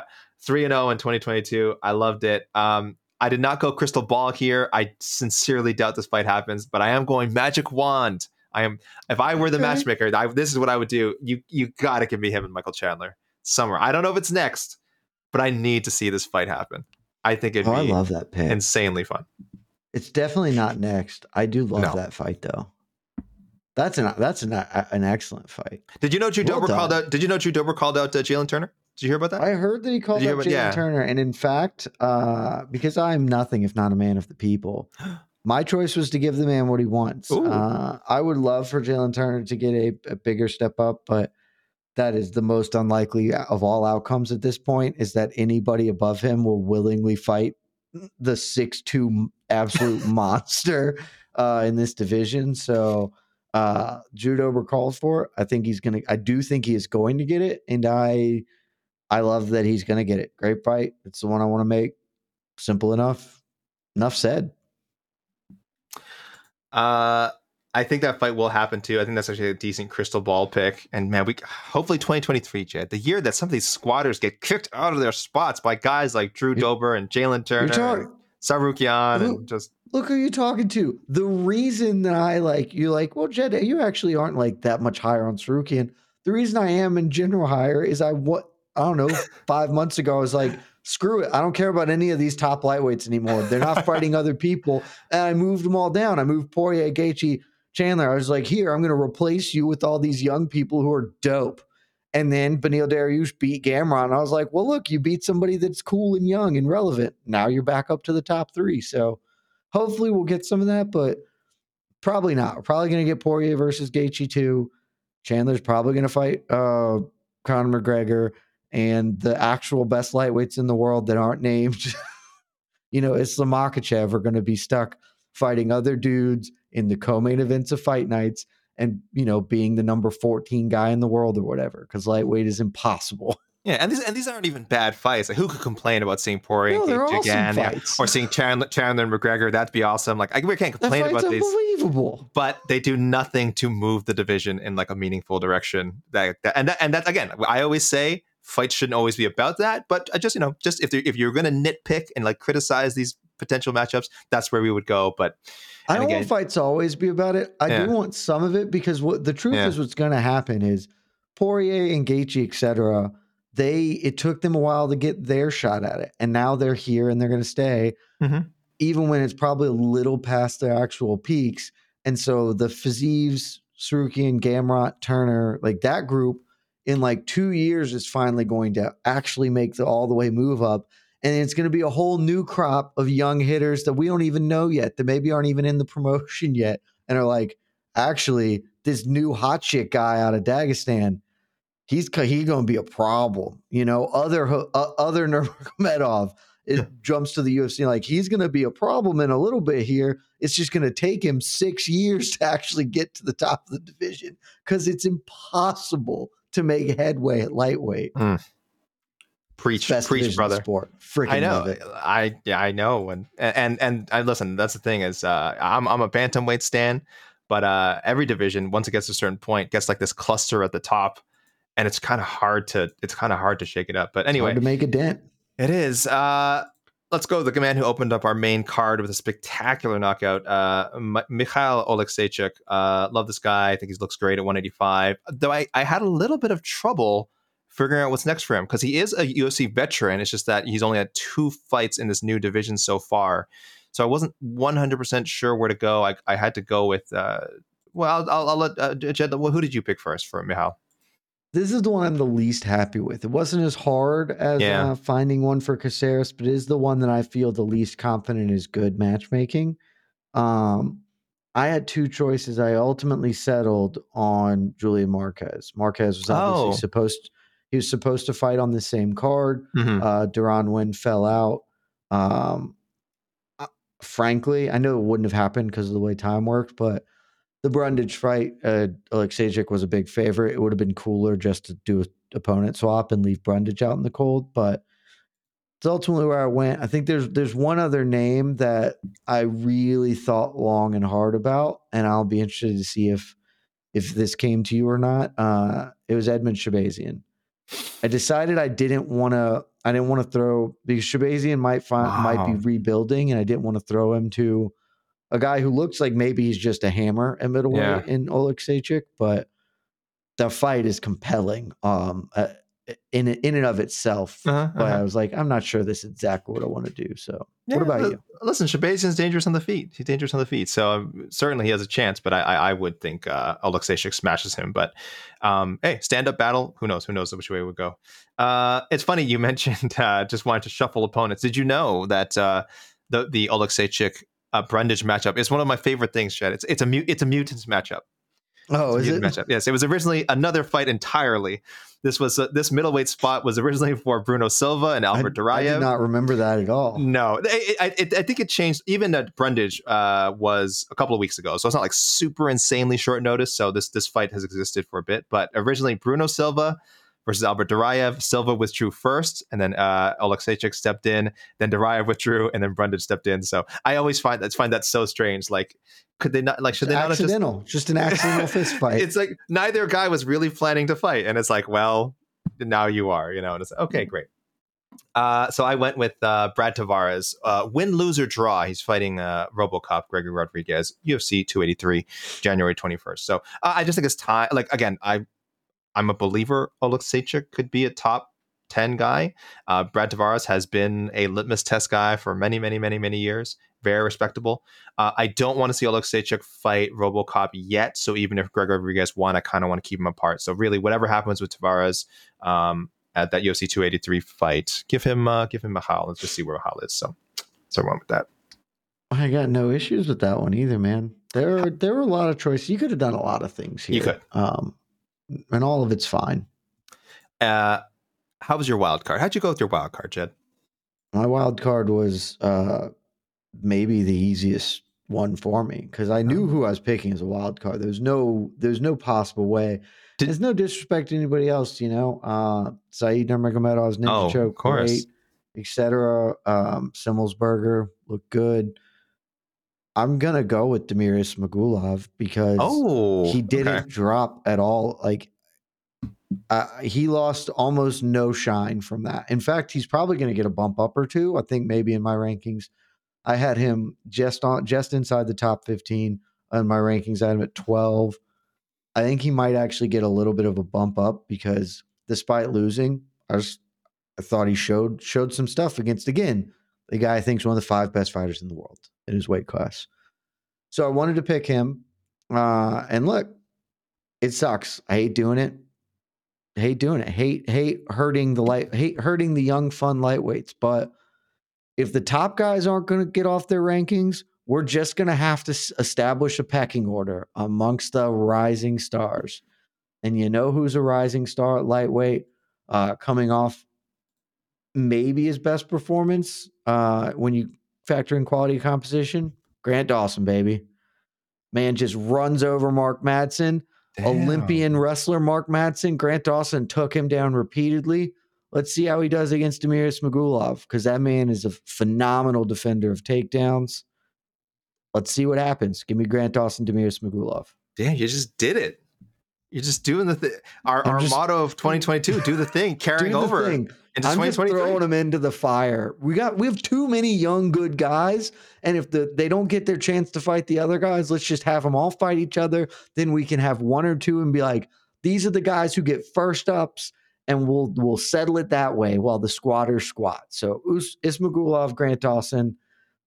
in 2022. I loved it. I did not go crystal ball here. I sincerely doubt this fight happens, but I am going magic wand. If I were the matchmaker, this is what I would do. You gotta give me him and Michael Chandler somewhere. I don't know if it's next, but I need to see this fight happen. I think it'd be insanely fun. It's definitely not next. I do love that fight though. That's an excellent fight. Did you know Drew Dober called out Jalen Turner? Did you hear about that? I heard that he called out Jalen Turner, and in fact, because I'm nothing if not a man of the people, my choice was to give the man what he wants. I would love for Jalen Turner to get a bigger step up, but that is the most unlikely of all outcomes at this point. Is that anybody above him will willingly fight the 6'2" absolute monster in this division? So. Drew Dober calls for it. I do think he is going to get it, and I love that he's going to get it. Great fight. It's the one I want to make. Simple enough. Enough said. I think that fight will happen too. I think that's actually a decent crystal ball pick. And man, we hopefully 2023, Jed, the year that some of these squatters get kicked out of their spots by guys like Drew Dober and Jalen Turner, and Sarukyan, and just. Look who you're talking to. The reason that Jed, you actually aren't like that much higher on Sarukyan. The reason I am in general higher is I don't know, 5 months ago, I was like, screw it. I don't care about any of these top lightweights anymore. They're not fighting other people. And I moved them all down. I moved Poirier, Gaethje, Chandler. I was like, here, I'm going to replace you with all these young people who are dope. And then Beneil Dariush beat Gamrot. And I was like, well, look, you beat somebody that's cool and young and relevant. Now you're back up to the top three. So. Hopefully we'll get some of that, but probably not. We're probably going to get Poirier versus Gaethje too. Chandler's probably going to fight Conor McGregor, and the actual best lightweights in the world that aren't named, Islam Makhachev, are going to be stuck fighting other dudes in the co-main events of fight nights and, being the number 14 guy in the world or whatever, because lightweight is impossible. Yeah, and these aren't even bad fights. Like, who could complain about seeing Poirier or seeing Chandler and McGregor? That'd be awesome. Like, we can't complain about these. Unbelievable. But they do nothing to move the division in like a meaningful direction. That again, I always say fights shouldn't always be about that. But I just if you're gonna nitpick and like criticize these potential matchups, that's where we would go. But I don't want fights to always be about it. I do want some of it, because what the truth is, what's gonna happen is Poirier and Gaethje, etc. It took them a while to get their shot at it, and now they're here and they're going to stay, even when it's probably a little past their actual peaks. And so the Fizievs, Sarukyan, Gamrot, Turner, like that group, in like 2 years is finally going to actually make the all the way move up, and it's going to be a whole new crop of young hitters that we don't even know yet, that maybe aren't even in the promotion yet, and are like, actually, this new hot shit guy out of Dagestan. He's going to be a problem, Other Nurmagomedov jumps to the UFC like he's going to be a problem in a little bit here. It's just going to take him 6 years to actually get to the top of the division, because it's impossible to make headway at lightweight. Preach, brother. Sport. Freaking I know. Love it. I know, and listen. That's the thing is, I'm a bantamweight stan, but every division once it gets to a certain point gets like this cluster at the top. and it's kind of hard to shake it up. But anyway, it's hard to make a dent. It is. Let's go to the man who opened up our main card with a spectacular knockout, Mikhail Olekseychuk. Love this guy. I think he looks great at 185. Though I had a little bit of trouble figuring out what's next for him, because he is a UFC veteran. It's just that he's only had 2 fights in this new division so far. So I wasn't 100% sure where to go. I had to go with, I'll let Jed, who did you pick first for Mikhail? This is the one I'm the least happy with. It wasn't as hard as finding one for Caceres, but it is the one that I feel the least confident is good matchmaking. I had 2 choices. I ultimately settled on Julian Marquez. Marquez was obviously supposed to fight on the same card. Mm-hmm. Duran Wynn fell out. Frankly, I know it wouldn't have happened because of the way time worked, but the Brundage fight, Olekseychuk was a big favorite. It would have been cooler just to do an opponent swap and leave Brundage out in the cold, but it's ultimately where I went. I think there's one other name that I really thought long and hard about, and I'll be interested to see if this came to you or not. It was Edmund Shabazian. I decided I didn't want to throw, because Shabazian might be rebuilding, and I didn't want to throw him to a guy who looks like maybe he's just a hammer at middleweight in Olekseychuk, but the fight is compelling in and of itself. But I was like, I'm not sure this is exactly what I want to do. So what about you? Listen, Shabazian's dangerous on the feet. He's dangerous on the feet. So certainly he has a chance, but I would think Olekseychuk smashes him. But hey, stand-up battle, who knows which way it would go. It's funny you mentioned just wanted to shuffle opponents. Did you know that the Olekseychuk Brundage matchup is one of my favorite things, Chad? It's a mutants matchup. Matchup. Yes, it was originally another fight entirely. This was this middleweight spot was originally for Bruno Silva and Albert Duraev. I did not remember that at all. No, I think it changed. Even that Brundage was a couple of weeks ago, so it's not like super insanely short notice. So this fight has existed for a bit, but originally Bruno Silva versus Albert Duraev. Silva withdrew first, and then Olekseychuk stepped in. Then Duraev withdrew, and then Brundage stepped in. So I always find that so strange. Like, could they not? Like, should they not? Just an accidental fist fight. It's like neither guy was really planning to fight, and it's like, well, now you are, you know. And it's like, okay, great. So I went with Brad Tavares. Win, lose, or draw. He's fighting RoboCop Gregory Rodriguez, UFC 283, January 21st. So I just think it's time. Like again, I'm a believer Olekseychuk could be a top 10 guy. Brad Tavares has been a litmus test guy for many, many, many, many years. Very respectable. I don't want to see Olekseychuk fight RoboCop yet. So even if Gregory Rodriguez won, I kind of want to keep him apart. So really, whatever happens with Tavares at that UFC 283 fight, give him Mahal. Let's just see where Mahal is. So I went with that. I got no issues with that one either, man. There were a lot of choices. You could have done a lot of things here. You could. And all of it's fine. How was your wild card? How'd you go with your wild card, Jed? My wild card was maybe the easiest one for me, because I knew who I was picking as a wild card. There's no possible way. There's no disrespect to anybody else, you know. Saeed Nurmagomedov's ninja choke, of course, etc. Semelsberger looked good. I'm going to go with Damir Ismagulov because he didn't drop at all. Like he lost almost no shine from that. In fact, he's probably going to get a bump up or two. I think maybe in my rankings, I had him just inside the top 15 on my rankings. I had him at 12. I think he might actually get a little bit of a bump up because despite losing, I thought he showed some stuff against, again, the guy I think is one of the 5 best fighters in the world in his weight class. So I wanted to pick him. And look, it sucks. I hate doing it. Hate hurting the young fun lightweights. But if the top guys aren't going to get off their rankings, we're just going to have to establish a pecking order amongst the rising stars. And you know who's a rising star at lightweight, coming off maybe his best performance when you factor in quality composition? Grant Dawson, baby. Man just runs over Mark Madsen. Damn. Olympian wrestler Mark Madsen. Grant Dawson took him down repeatedly. Let's see how he does against Damir Ismagulov, because that man is a phenomenal defender of takedowns. Let's see what happens. Give me Grant Dawson, Damir Ismagulov. Damn, you just did it. You're just doing the thing. Our motto of 2022, do the thing, carrying over thing. Into 2023. I'm just throwing them into the fire. We have too many young, good guys. And if they don't get their chance to fight the other guys, let's just have them all fight each other. Then we can have one or two and be like, these are the guys who get first ups, and we'll settle it that way while the squatters squat. So Ismagulov, Grant Dawson.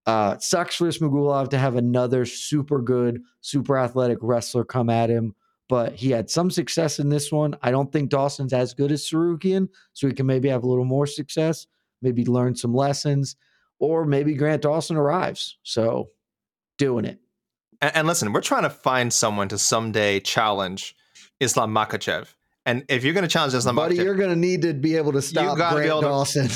Sucks for Ismagulov to have another super good, super athletic wrestler come at him. But he had some success in this one. I don't think Dawson's as good as Sarukyan, so he can maybe have a little more success, maybe learn some lessons, or maybe Grant Dawson arrives. So, doing it. And listen, we're trying to find someone to someday challenge Islam Makhachev. And if you're going to challenge Islam Makhachev... buddy, you're going to need to be able to stop Grant Dawson.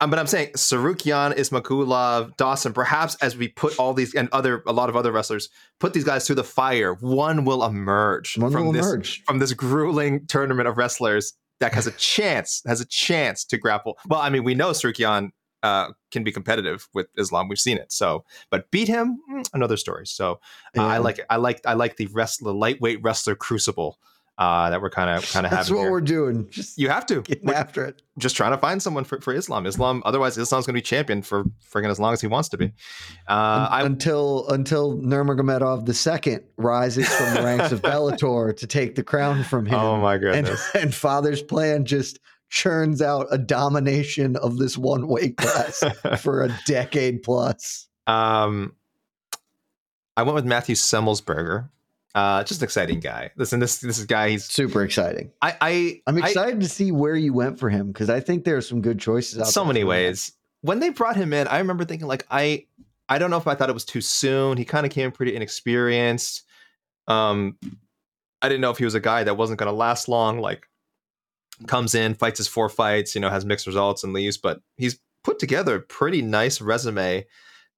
But I'm saying Sarukyan, Ismagulov, Dawson, perhaps as we put all these and a lot of other wrestlers, put these guys through the fire, one will emerge from this grueling tournament of wrestlers that has a chance to grapple. Well, I mean, we know Sarukyan can be competitive with Islam. We've seen it. So, but beat him, another story. So yeah. I like it. I like the lightweight wrestler crucible. That we're kind of having. That's what we're doing. Just you have to get after it. Just trying to find someone for Islam. Otherwise, Islam's going to be champion for friggin' as long as he wants to be. Until Nurmagomedov II rises from the ranks of Bellator to take the crown from him. Oh my goodness! And Father's plan just churns out a domination of this one weight class for a decade plus. I went with Matthew Semelsberger. Just an exciting guy. Listen, this guy, he's super exciting. I'm excited to see where you went for him, because I think there are some good choices out there. So many ways. When they brought him in, I remember thinking, like, I don't know if I thought it was too soon. He kind of came pretty inexperienced. I didn't know if he was a guy that wasn't going to last long, like comes in, fights his 4 fights, you know, has mixed results and leaves, but he's put together a pretty nice resume.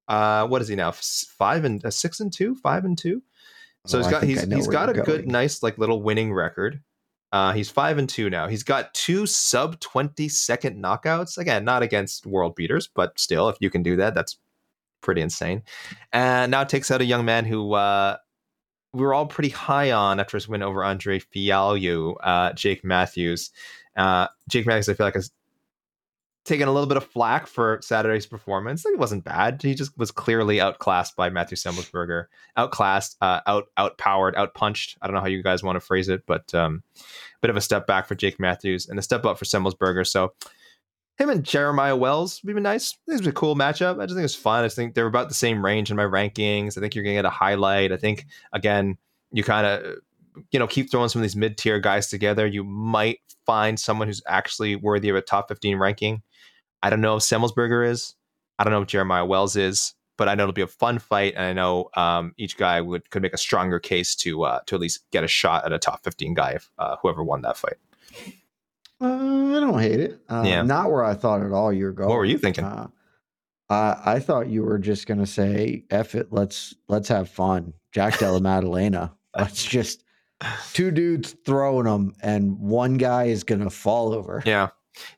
What is he now? 5-2 So he's got a good, nice, like little winning record. He's 5-2 now. He's got 2 sub 20-second knockouts. Again, not against world beaters, but still, if you can do that, that's pretty insane. And now takes out a young man who we were all pretty high on after his win over Andre Fialho, Jake Matthews. Jake Matthews, I feel like, has taken a little bit of flack for Saturday's performance. It wasn't bad. He just was clearly outclassed by Matthew Semelsberger. Outclassed, outpowered, outpunched. I don't know how you guys want to phrase it, but a bit of a step back for Jake Matthews and a step up for Semelsberger. So him and Jeremiah Wells would be nice. This was a cool matchup. I just think it's fun. I think they're about the same range in my rankings. I think you're going to get a highlight. I think, again, you kind of... you know, keep throwing some of these mid-tier guys together. You might find someone who's actually worthy of a top 15 ranking. I don't know if Semelsberger is. I don't know if Jeremiah Wells is. But I know it'll be a fun fight, and I know each guy could make a stronger case to at least get a shot at a top 15 guy if whoever won that fight. I don't hate it. Yeah. Not where I thought at all you were going. What were you thinking? I thought you were just going to say, F it, let's have fun. Jack Della Maddalena. Let's just... 2 dudes throwing them, and one guy is going to fall over. Yeah.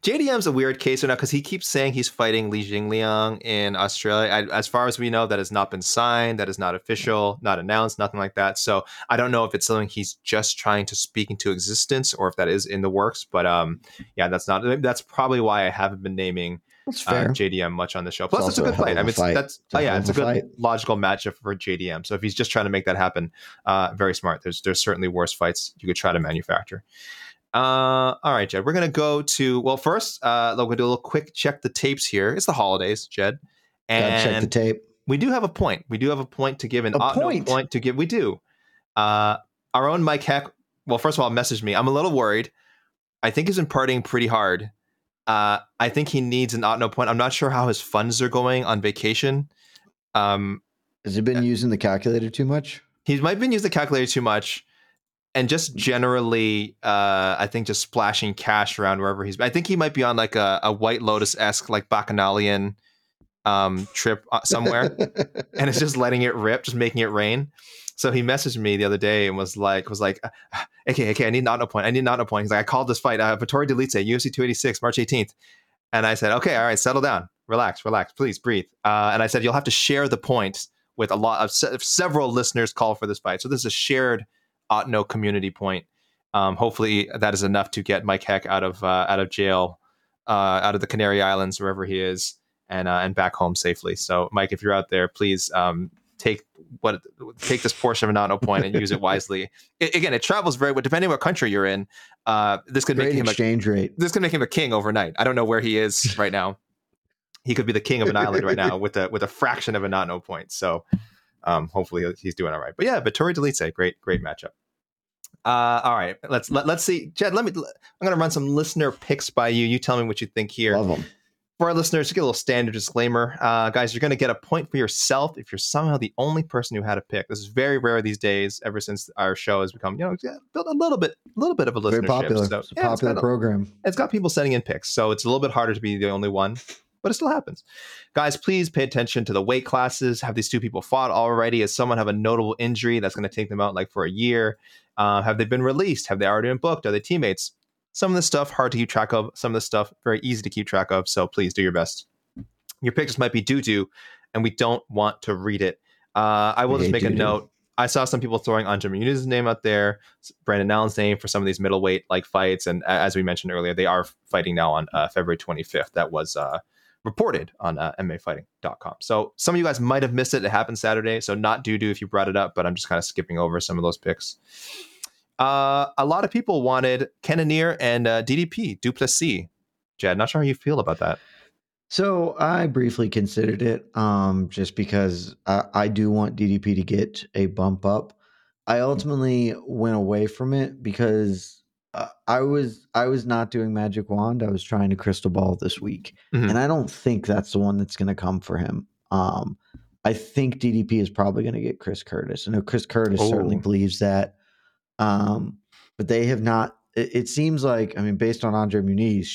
JDM's a weird case right now because he keeps saying he's fighting Li Jingliang in Australia. As far as we know, that has not been signed. That is not official, not announced, nothing like that. So I don't know if it's something he's just trying to speak into existence or if that is in the works. But yeah, that's probably why I haven't been naming JDM much on the show. Plus, it's a good fight. I mean, it's a good fight. Logical matchup for JDM. So if he's just trying to make that happen, very smart. There's certainly worse fights you could try to manufacture. All right, Jed. We're gonna go to first. We're gonna do a little quick check the tapes here. It's the holidays, Jed. And check the tape. We do have a point. We do have a point to give. Point to give. We do. Our own Mike Heck. Well, first of all, messaged me. I'm a little worried. I think he's been partying pretty hard. I think he needs an Otno point. I'm not sure how his funds are going on vacation. Has he been using the calculator too much? He might have been using the calculator too much. And just generally, I think just splashing cash around wherever he's... I think he might be on like a White Lotus-esque, like Bacchanalian trip somewhere. And it's just letting it rip, just making it rain. So he messaged me the other day and was like, okay, I need an Otno point. I need an Otno point. He's like, I called this fight. Vittori Dolidze, UFC 286, March 18th. And I said, okay, all right, settle down. Relax, please breathe. And I said, you'll have to share the point with several listeners call for this fight. So this is a shared Otno community point. Hopefully that is enough to get Mike Heck out of jail, out of the Canary Islands, wherever he is, and back home safely. So, Mike, if you're out there, please take this portion of an Otno point and use it wisely. It travels very well depending on what country you're in. This could make him This could make him a king overnight. I don't know where he is right now. He could be the king of an island right now with a fraction of an Otno point. So, hopefully he's doing all right. But yeah, Vittori Dolidze, great matchup. All right, let's see, Jed. I'm going to run some listener picks by you. You tell me what you think here. Love them. For our listeners, to get a little standard disclaimer, guys, you're going to get a point for yourself if you're somehow the only person who had a pick. This is very rare these days. Ever since our show has become, built a little bit of a listenership. Very popular, so, it's a popular program. It's got people sending in picks, so it's a little bit harder to be the only one. But it still happens. Guys, please pay attention to the weight classes. Have these two people fought already? Has someone have a notable injury that's going to take them out for a year? Have they been released? Have they already been booked? Are they teammates? Some of this stuff hard to keep track of. Some of this stuff very easy to keep track of. So please do your best. Your pictures might be doo-doo, and we don't want to read it. I will just make a note. I saw some people throwing Andre Muniz's name out there, Brendan Allen's name for some of these middleweight fights. And as we mentioned earlier, they are fighting now on February 25th. That was reported on MAfighting.com. So some of you guys might have missed it. It happened Saturday, so not doo-doo if you brought it up, but I'm just kind of skipping over some of those picks. A lot of people wanted Cannonier and DDP, Duplessis. Jed, not sure how you feel about that. So I briefly considered it just because I do want DDP to get a bump up. I ultimately went away from it because I was not doing Magic Wand. I was trying to crystal ball this week. Mm-hmm. And I don't think that's the one that's going to come for him. I think DDP is probably going to get Chris Curtis. I know Chris Curtis certainly believes that. But they have not. It seems like, based on Andre Muniz,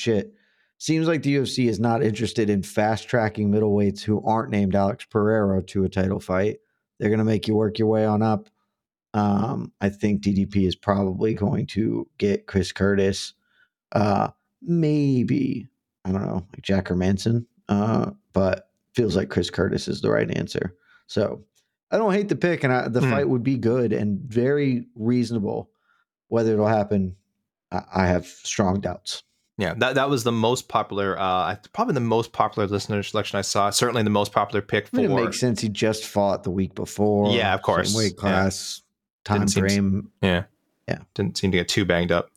seems like the UFC is not interested in fast tracking middleweights who aren't named Alex Pereira to a title fight. They're going to make you work your way on up. I think DDP is probably going to get Chris Curtis, maybe, I don't know, like Jack Hermanson, but feels like Chris Curtis is the right answer. So I don't hate the pick, and the fight would be good and very reasonable. Whether it'll happen, I have strong doubts. Yeah, that was the most popular, probably the most popular listener selection I saw. Certainly the most popular pick for. It makes sense. He just fought the week before. Yeah, of course. Same weight class. Yeah. Time frame. Didn't seem to get too banged up.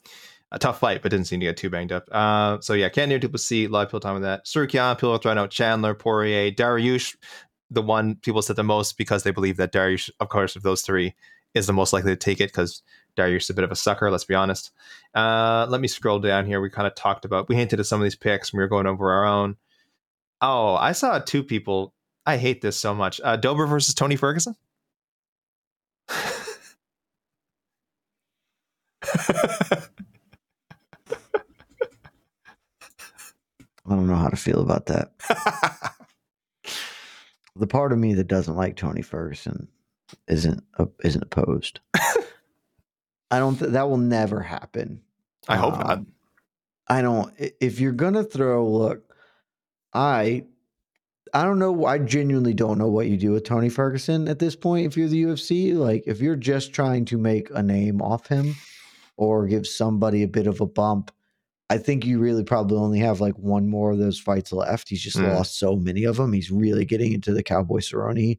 A tough fight, but didn't seem to get too banged up. So yeah, Cannonier, Duplessis, a lot of people time with that. Sarukyan, people throwing out Chandler, Poirier, Dariush, the one people said the most because they believe that Dariush, of course, of those three, is the most likely to take it because Dariush is a bit of a sucker, let's be honest. Let me scroll down here. We kind of talked about, we hinted at some of these picks and we were going over our own. Oh, I saw two people. I hate this so much. Dober versus Tony Ferguson. I don't know how to feel about that. The part of me that doesn't like Tony Ferguson isn't opposed. I don't. That will never happen. I hope not. I don't. If you're gonna throw, look, I don't know. I genuinely don't know what you do with Tony Ferguson at this point. If you're the UFC, if you're just trying to make a name off him, or give somebody a bit of a bump, I think you really probably only have one more of those fights left. He's just lost so many of them. He's really getting into the Cowboy Cerrone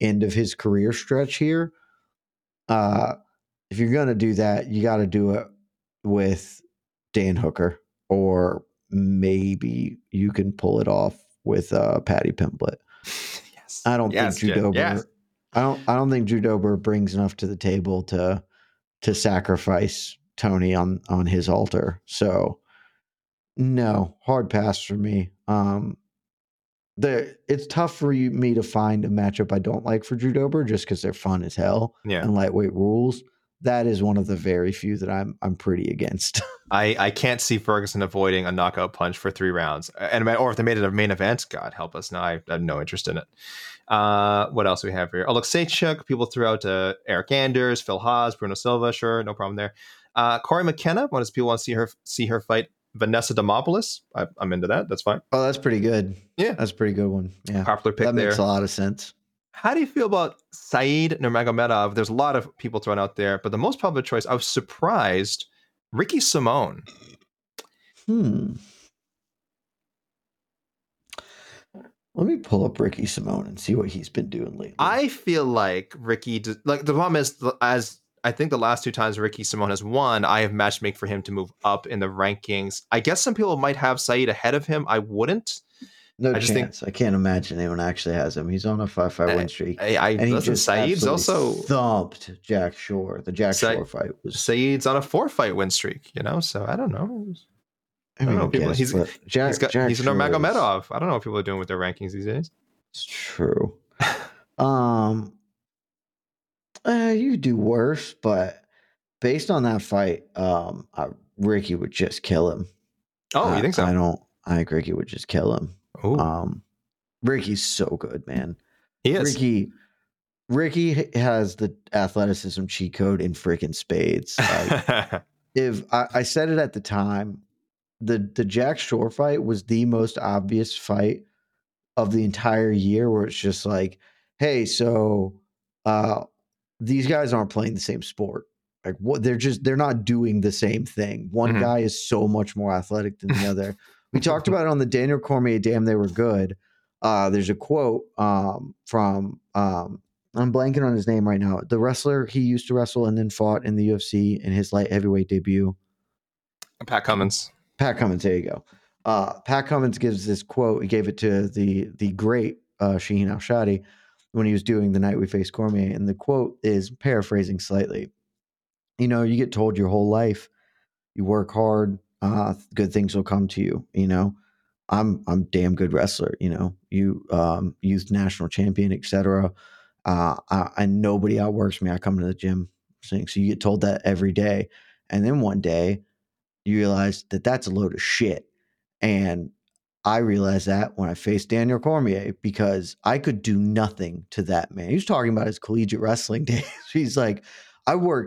end of his career stretch here. If you're going to do that, you got to do it with Dan Hooker, or maybe you can pull it off with Paddy Pimblett. Yes. I don't think Drew Dober brings enough to the table to sacrifice Tony on his altar. So no, hard pass for me. It's tough for me to find a matchup I don't like for Drew Dober just because they're fun as hell and lightweight rules. That is one of the very few that I'm pretty against. I can't see Ferguson avoiding a knockout punch for 3 rounds, or if they made it a main event, God help us. No, I have no interest in it. What else do we have here? Olekseychuk, people threw out Eric Anders, Phil Haas, Bruno Silva, sure, no problem there. Corey McKenna, what does people want to see her fight Vanessa Demopoulos? I'm into that, that's fine. Oh, that's pretty good. Yeah, that's a pretty good one. Yeah, popular pick. That makes a lot of sense. How do you feel about Saeed Nurmagomedov? There's a lot of people thrown out there, but the most popular choice, I was surprised, Ricky Simon. Let me pull up Ricky Simon and see what he's been doing lately. I feel like Ricky, like the problem is, as I think the last two times Ricky Simon has won, I have matchmake for him to move up in the rankings. I guess some people might have Saeed ahead of him. I wouldn't. No I chance. I can't imagine anyone actually has him. He's on a 5-5 win streak. And he just Saeed's also thumped Jack Shore. The Jack Shore fight was Saeed's on a 4-fight win streak. You know, so I don't know. I mean, he's Nurmagomedov. I don't know what people are doing with their rankings these days. It's true. You do worse, but based on that fight, Ricky would just kill him. Oh, you think so? I think Ricky would just kill him. Ricky's so good, man. He is. Ricky has the athleticism cheat code in freaking spades. Like, I said it at the time, the Jack Shore fight was the most obvious fight of the entire year, where it's just like, hey, so these guys aren't playing the same sport. Like, what they're not doing the same thing. One guy is so much more athletic than the other. We talked about it on the Daniel Cormier Damn They Were Good. There's a quote from, I'm blanking on his name right now, the wrestler he used to wrestle and then fought in the UFC in his light heavyweight debut. Pat Cummins, there you go. Pat Cummins gives this quote. He gave it to the great Shaheen Al-Shadi when he was doing The Night We Faced Cormier. And the quote is, paraphrasing slightly, you know, you get told your whole life, you work hard, good things will come to you. You know, I'm damn good wrestler, you know, youth national champion, etc. And nobody outworks me. I come to the gym. So you get told that every day. And then one day you realize that that's a load of shit. And I realized that when I faced Daniel Cormier, because I could do nothing to that man. He was talking about his collegiate wrestling days. He's like,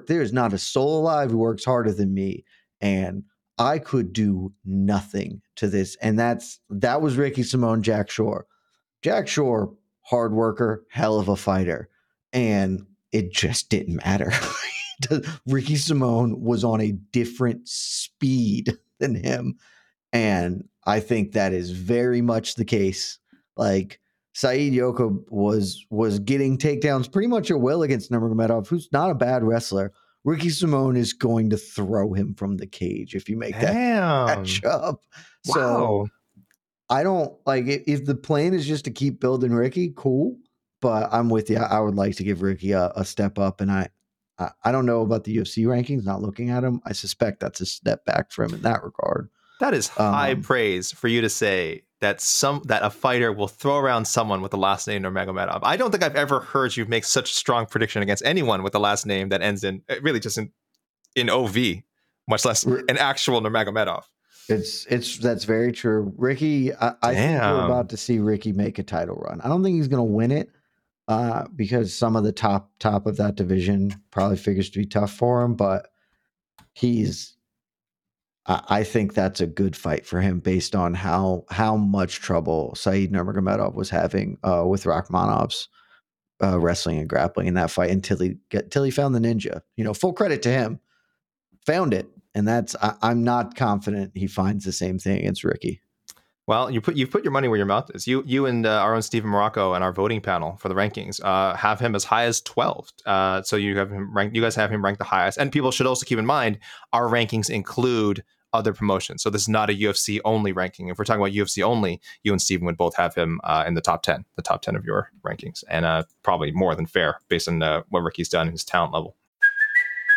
there's not a soul alive who works harder than me. And I could do nothing to this. And that was Ricky Simon, Jack Shore. Jack Shore, hard worker, hell of a fighter. And it just didn't matter. Ricky Simon was on a different speed than him. And I think that is very much the case. Like, Saeed Yoko was getting takedowns pretty much at will against Nurmagomedov, who's not a bad wrestler. Ricky Simon is going to throw him from the cage if you make that catch up. Wow. So I don't like if the plan is just to keep building Ricky, cool. But I'm with you. I would like to give Ricky a step up. And I don't know about the UFC rankings, not looking at him. I suspect that's a step back for him in that regard. That is high praise for you to say that a fighter will throw around someone with the last name Nurmagomedov. I don't think I've ever heard you make such a strong prediction against anyone with the last name that ends in really just in OV, much less an actual Nurmagomedov. That's very true. Ricky, I think we're about to see Ricky make a title run. I don't think he's going to win it because some of the top of that division probably figures to be tough for him, but I think that's a good fight for him based on how much trouble Saeed Nurmagomedov was having with Rakhmanov's wrestling and grappling in that fight until he found the ninja. You know, full credit to him, found it, and I'm not confident he finds the same thing against Ricky. Well, you put your money where your mouth is. You and our own Stephen Morocco and our voting panel for the rankings have him as high as 12th. So you have him ranked. You guys have him ranked the highest. And people should also keep in mind our rankings include other promotions. So this is not a UFC only ranking. If we're talking about UFC only, you and Steven would both have him in the top 10 of your rankings, and probably more than fair based on what Ricky's done and his talent level.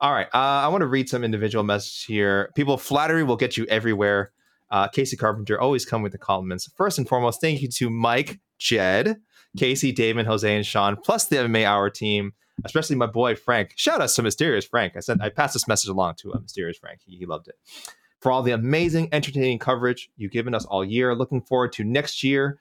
All right, I want to read some individual messages here. People, flattery will get you everywhere. Casey Carpenter, always come with the compliments. First and foremost, thank you to Mike, Jed, Casey, Damon, Jose, and Sean, plus the MMA Hour team, especially my boy Frank. Shout outs to Mysterious Frank. I passed this message along to Mysterious Frank. He loved it. For all the amazing, entertaining coverage you've given us all year. Looking forward to next year,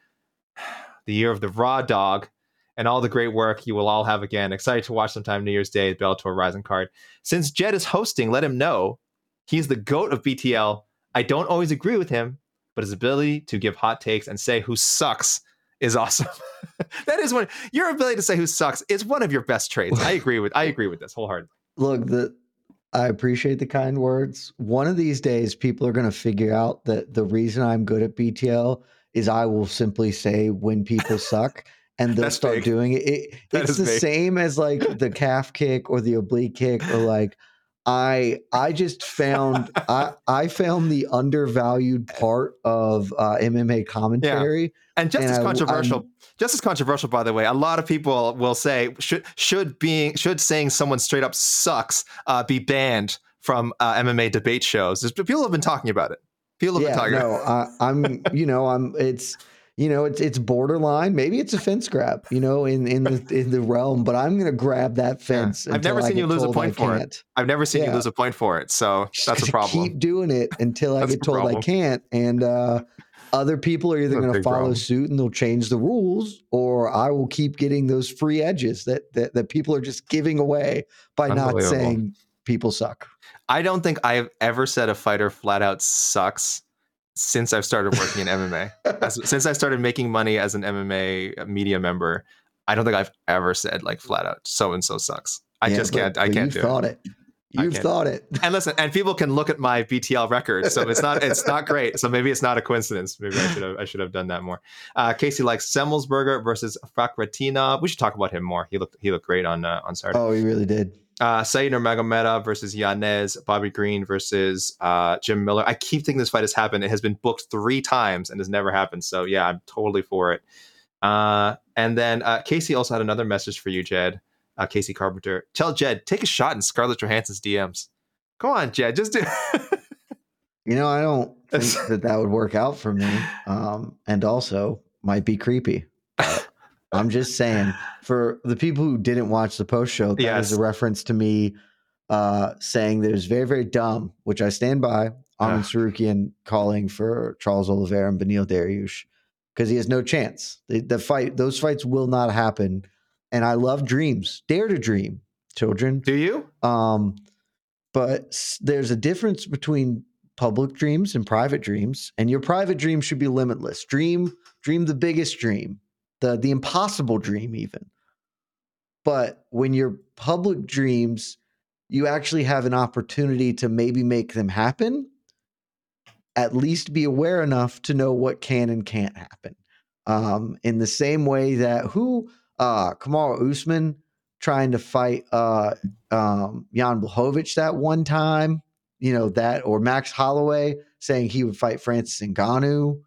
the year of the raw dog, and all the great work you will all have again. Excited to watch sometime New Year's Day, Bellator Rising card. Since Jed is hosting, let him know he's the GOAT of BTL. I don't always agree with him, but his ability to give hot takes and say who sucks is awesome. That is one. Your ability to say who sucks is one of your best traits. I agree with this wholeheartedly. Look, I appreciate the kind words. One of these days, people are going to figure out that the reason I'm good at BTL is I will simply say when people suck, and they'll start doing it. It's the same as like the calf kick or the oblique kick, or like I just found I found the undervalued part of MMA commentary. Yeah. And just as controversial, by the way, a lot of people will say, should saying someone straight up sucks be banned from MMA debate shows? People have been talking about it. People have been talking about it. It's borderline. Maybe it's a fence grab, in the realm, but I'm going to grab that fence. Yeah. I've never seen you lose a point for it. So that's a problem. Keep doing it until I get told I can't. And, other people are either going to follow suit and they'll change the rules, or I will keep getting those free edges that people are just giving away by not saying people suck. I don't think I've ever said a fighter flat out sucks since I've started working in MMA. Since I started making money as an MMA media member, I don't think I've ever said like flat out so-and-so sucks. I can't do it. You've thought it. And listen, and people can look at my BTL record, so it's not great. So maybe it's not a coincidence. Maybe I should have done that more. Casey likes Semelsberger versus Fakhratina. We should talk about him more. He looked great on Saturday. Oh, he really did. Saeed Nurmagomedov versus Yanez, Bobby Green versus Jim Miller. I keep thinking this fight has happened. It has been booked 3 times and has never happened. So yeah, I'm totally for it. And then Casey also had another message for you, Jed. Casey Carpenter, tell Jed take a shot in Scarlett Johansson's DMs. Come on, Jed, just do. I don't think that would work out for me, and also might be creepy. I'm just saying, for the people who didn't watch the post show, that is a reference to me saying that it was very, very dumb, which I stand by. Armand Sarukyan calling for Charles Oliveira and Beneil Dariush because he has no chance. Those fights will not happen. And I love dreams. Dare to dream, children. Do you? But there's a difference between public dreams and private dreams. And your private dream should be limitless. Dream the biggest dream, the impossible dream even. But when your public dreams, you actually have an opportunity to maybe make them happen. At least be aware enough to know what can and can't happen. In the same way that Kamaru Usman trying to fight Jan Blachowicz that one time, or Max Holloway saying he would fight Francis Ngannou.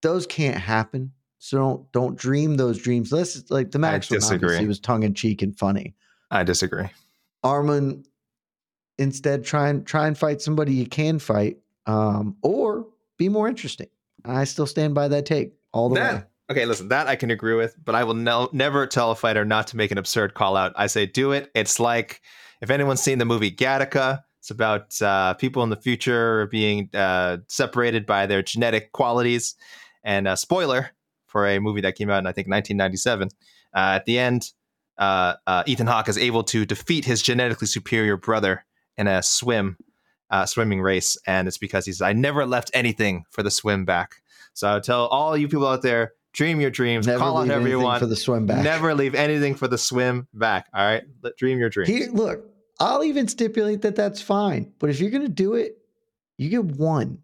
Those can't happen. So don't dream those dreams. Let's like the Max one, he was tongue in cheek and funny. I disagree. Arman instead try and fight somebody you can fight, or be more interesting. I still stand by that take all the way. Okay, listen, that I can agree with, but I will never tell a fighter not to make an absurd call out. I say do it. It's like, if anyone's seen the movie Gattaca, it's about people in the future being separated by their genetic qualities. And spoiler for a movie that came out in, I think, 1997. At the end, Ethan Hawke is able to defeat his genetically superior brother in a swimming race. And it's because he says, I never left anything for the swim back. So I would tell all you people out there, dream your dreams. Never call out everyone for the swim back. Never leave anything for the swim back. All right. Dream your dreams. Look, I'll even stipulate that's fine. But if you're going to do it, you get one.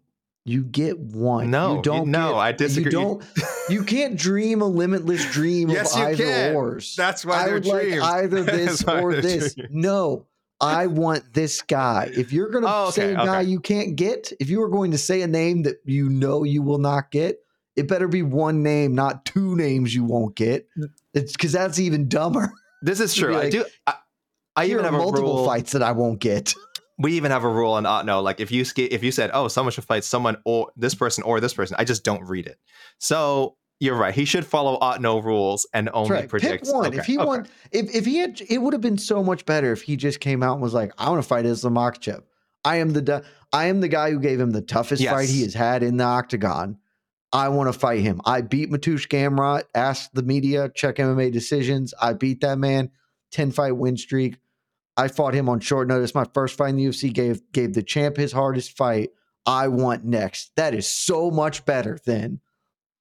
You get one. No, you don't. No, I disagree. You don't. You can't dream a limitless dream yes, of either can. Ors. That's why I would dreams. Like either this or this. Dreams. No, I want this guy. If you're going to say a guy you can't get, if you are going to say a name that you know you will not get, it better be one name, not two names you won't get. It's because that's even dumber. This is true. Like, I do. I even have multiple fights that I won't get. We even have a rule on Otno, like if you said, oh, someone should fight someone or this person, I just don't read it. So you're right. He should follow Otno rules and only predict. Pick one. Okay. If he won, if he had, it would have been so much better if he just came out and was like, I want to fight Islam Makhachev. I am the guy who gave him the toughest fight he has had in the octagon. I want to fight him. I beat Matush Gamrot. Ask the media, check MMA Decisions. I beat that man. 10-fight win streak. I fought him on short notice. My first fight in the UFC gave the champ his hardest fight. I want next. That is so much better than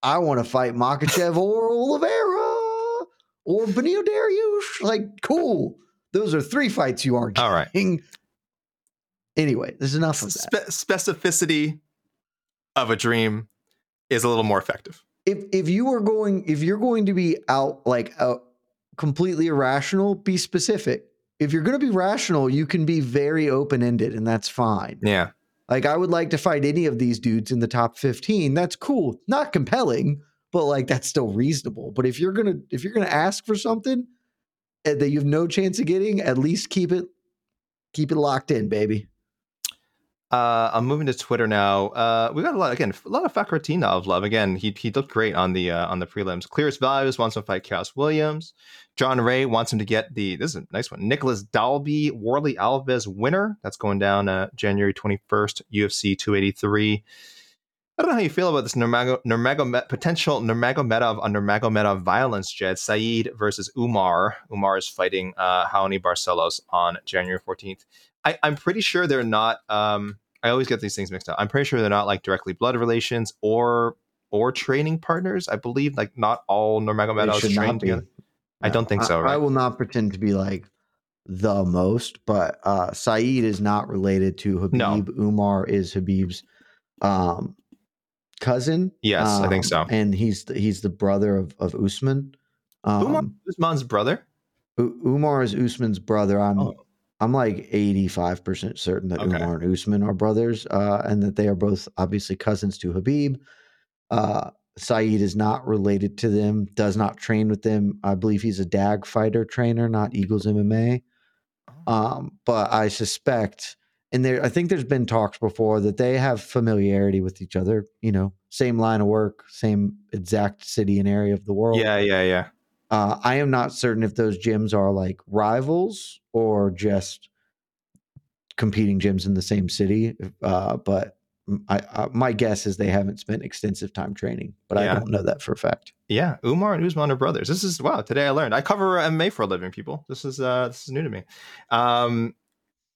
I want to fight Makhachev or Oliveira or Benil Dariush. Like, cool. Those are three fights you aren't getting. All right. Anyway, there's enough of that. Specificity of a dream is a little more effective. If you're going to be out like completely irrational, be specific. If you're going to be rational, you can be very open-ended, and that's fine. Yeah. Like, I would like to fight any of these dudes in the top 15. That's cool. Not compelling, but, like, that's still reasonable. But if you're going to ask for something that you have no chance of getting, at least keep it locked in, baby. I'm moving to Twitter now. We got a lot of Fakhratinov love. Again, he looked great on the prelims. Clearest Values wants to fight Chaos Williams. John Ray wants him to get this is a nice one. Nicholas Dalby, Warley Alves winner. That's going down January 21st, UFC 283. I don't know how you feel about this potential Nurmagomedov on Nurmagomedov violence jet. Saeed versus Umar. Umar is fighting Jaoni Barcelos on January 14th. I'm pretty sure they're not. I always get these things mixed up. I'm pretty sure they're not like directly blood relations or training partners. I believe like not all Nurmagomedovs trained together. No, I don't think so. Right? I will not pretend to be like the most, but Saeed is not related to Habib. No. Umar is Habib's cousin. Yes, I think so. And he's the brother of Usman. Usman's brother. Umar is Usman's brother. I'm like 85% certain that Umar and Usman are brothers, and that they are both obviously cousins to Habib. Saeed is not related to them, does not train with them. I believe he's a DAG fighter trainer, not Eagles MMA. But I suspect, and I think there's been talks before that they have familiarity with each other, you know, same line of work, same exact city and area of the world. Yeah. I am not certain if those gyms are like rivals or just competing gyms in the same city. But my guess is they haven't spent extensive time training, but I don't know that for a fact. Yeah. Umar and Usman are brothers. This is, wow. Today I learned. I cover MMA for a living, people. This is new to me.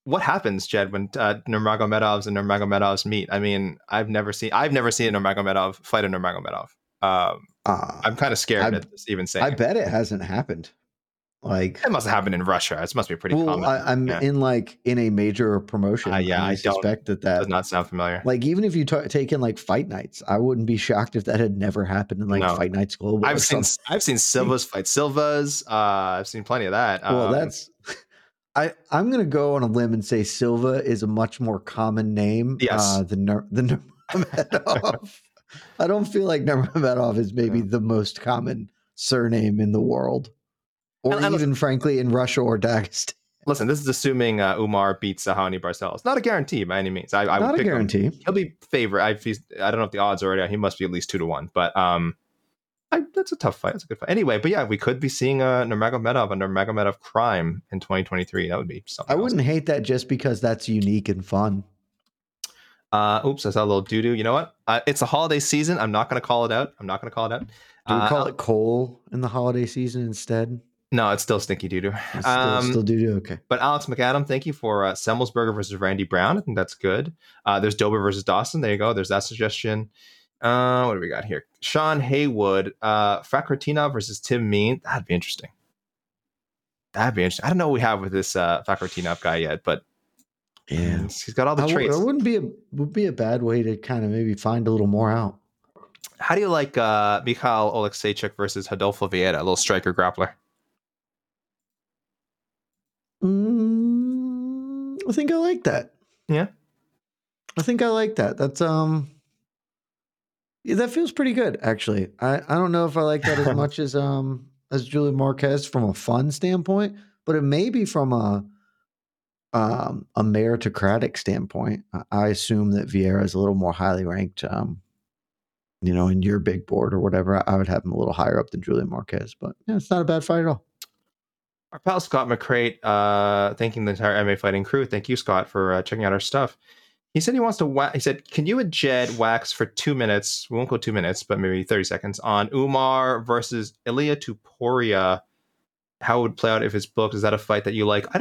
What happens, Jed, when Nurmagomedovs and Nurmagomedovs meet? I mean, I've never seen a Nurmagomedov fight a Nurmagomedov. I'm kind of scared at this even saying. I bet it hasn't happened. Like it must have happened in Russia. It must be pretty common. I'm in a major promotion. I suspect that does not sound familiar. Like even if you take in like Fight Nights, I wouldn't be shocked if that had never happened in like Fight Nights Global. I've seen Silva's fight Silva's. I've seen plenty of that. Well, that's. I'm gonna go on a limb and say Silva is a much more common name. Yes. Than Nurmagomedov. I don't feel like Nurmagomedov is maybe the most common surname in the world, or even frankly in Russia or Dagestan. Listen, this is assuming Umar beats Jaoni Barcelos. Not a guarantee by any means. I not would a pick guarantee. Him. He'll be favorite. I don't know if the odds are already out. He must be at least 2-1. But that's a tough fight. That's a good fight. Anyway, but yeah, we could be seeing a Nurmagomedov and Nurmagomedov crime in 2023. That would be something. I wouldn't hate that just because that's unique and fun. Oops, I saw a little doo-doo. You know what? It's a holiday season. I'm not going to call it out. Do we call it coal in the holiday season instead? No, it's still stinky doo-doo. It's still doo-doo, okay. But Alex McAdam, thank you for Semelsberger versus Randy Brown. I think that's good. There's Dober versus Dawson. There you go. There's that suggestion. What do we got here? Sean Haywood, Fakhratinov versus Tim Mean. That'd be interesting. I don't know what we have with this Fakhratinov guy yet, but And he's got all the traits. It would be a bad way to kind of maybe find a little more out. How do you like Mikhail Olekseychuk versus Rodolfo Vieira, a little striker grappler? I think I like that. Yeah. I think I like that. That's that feels pretty good, actually. I don't know if I like that as much as Julian Marquez from a fun standpoint, but it may be from a meritocratic standpoint. I assume that Vieira is a little more highly ranked, in your big board or whatever. I would have him a little higher up than Julian Marquez, but yeah, it's not a bad fight at all. Our pal Scott McCrate, thanking the entire MMA Fighting crew. Thank you, Scott, for checking out our stuff. He said he wants to he said, can you and Jed wax for 2 minutes? We won't go 2 minutes, but maybe 30 seconds on Umar versus Ilia Topuria. How it would play out if it's booked. Is that a fight that you like? We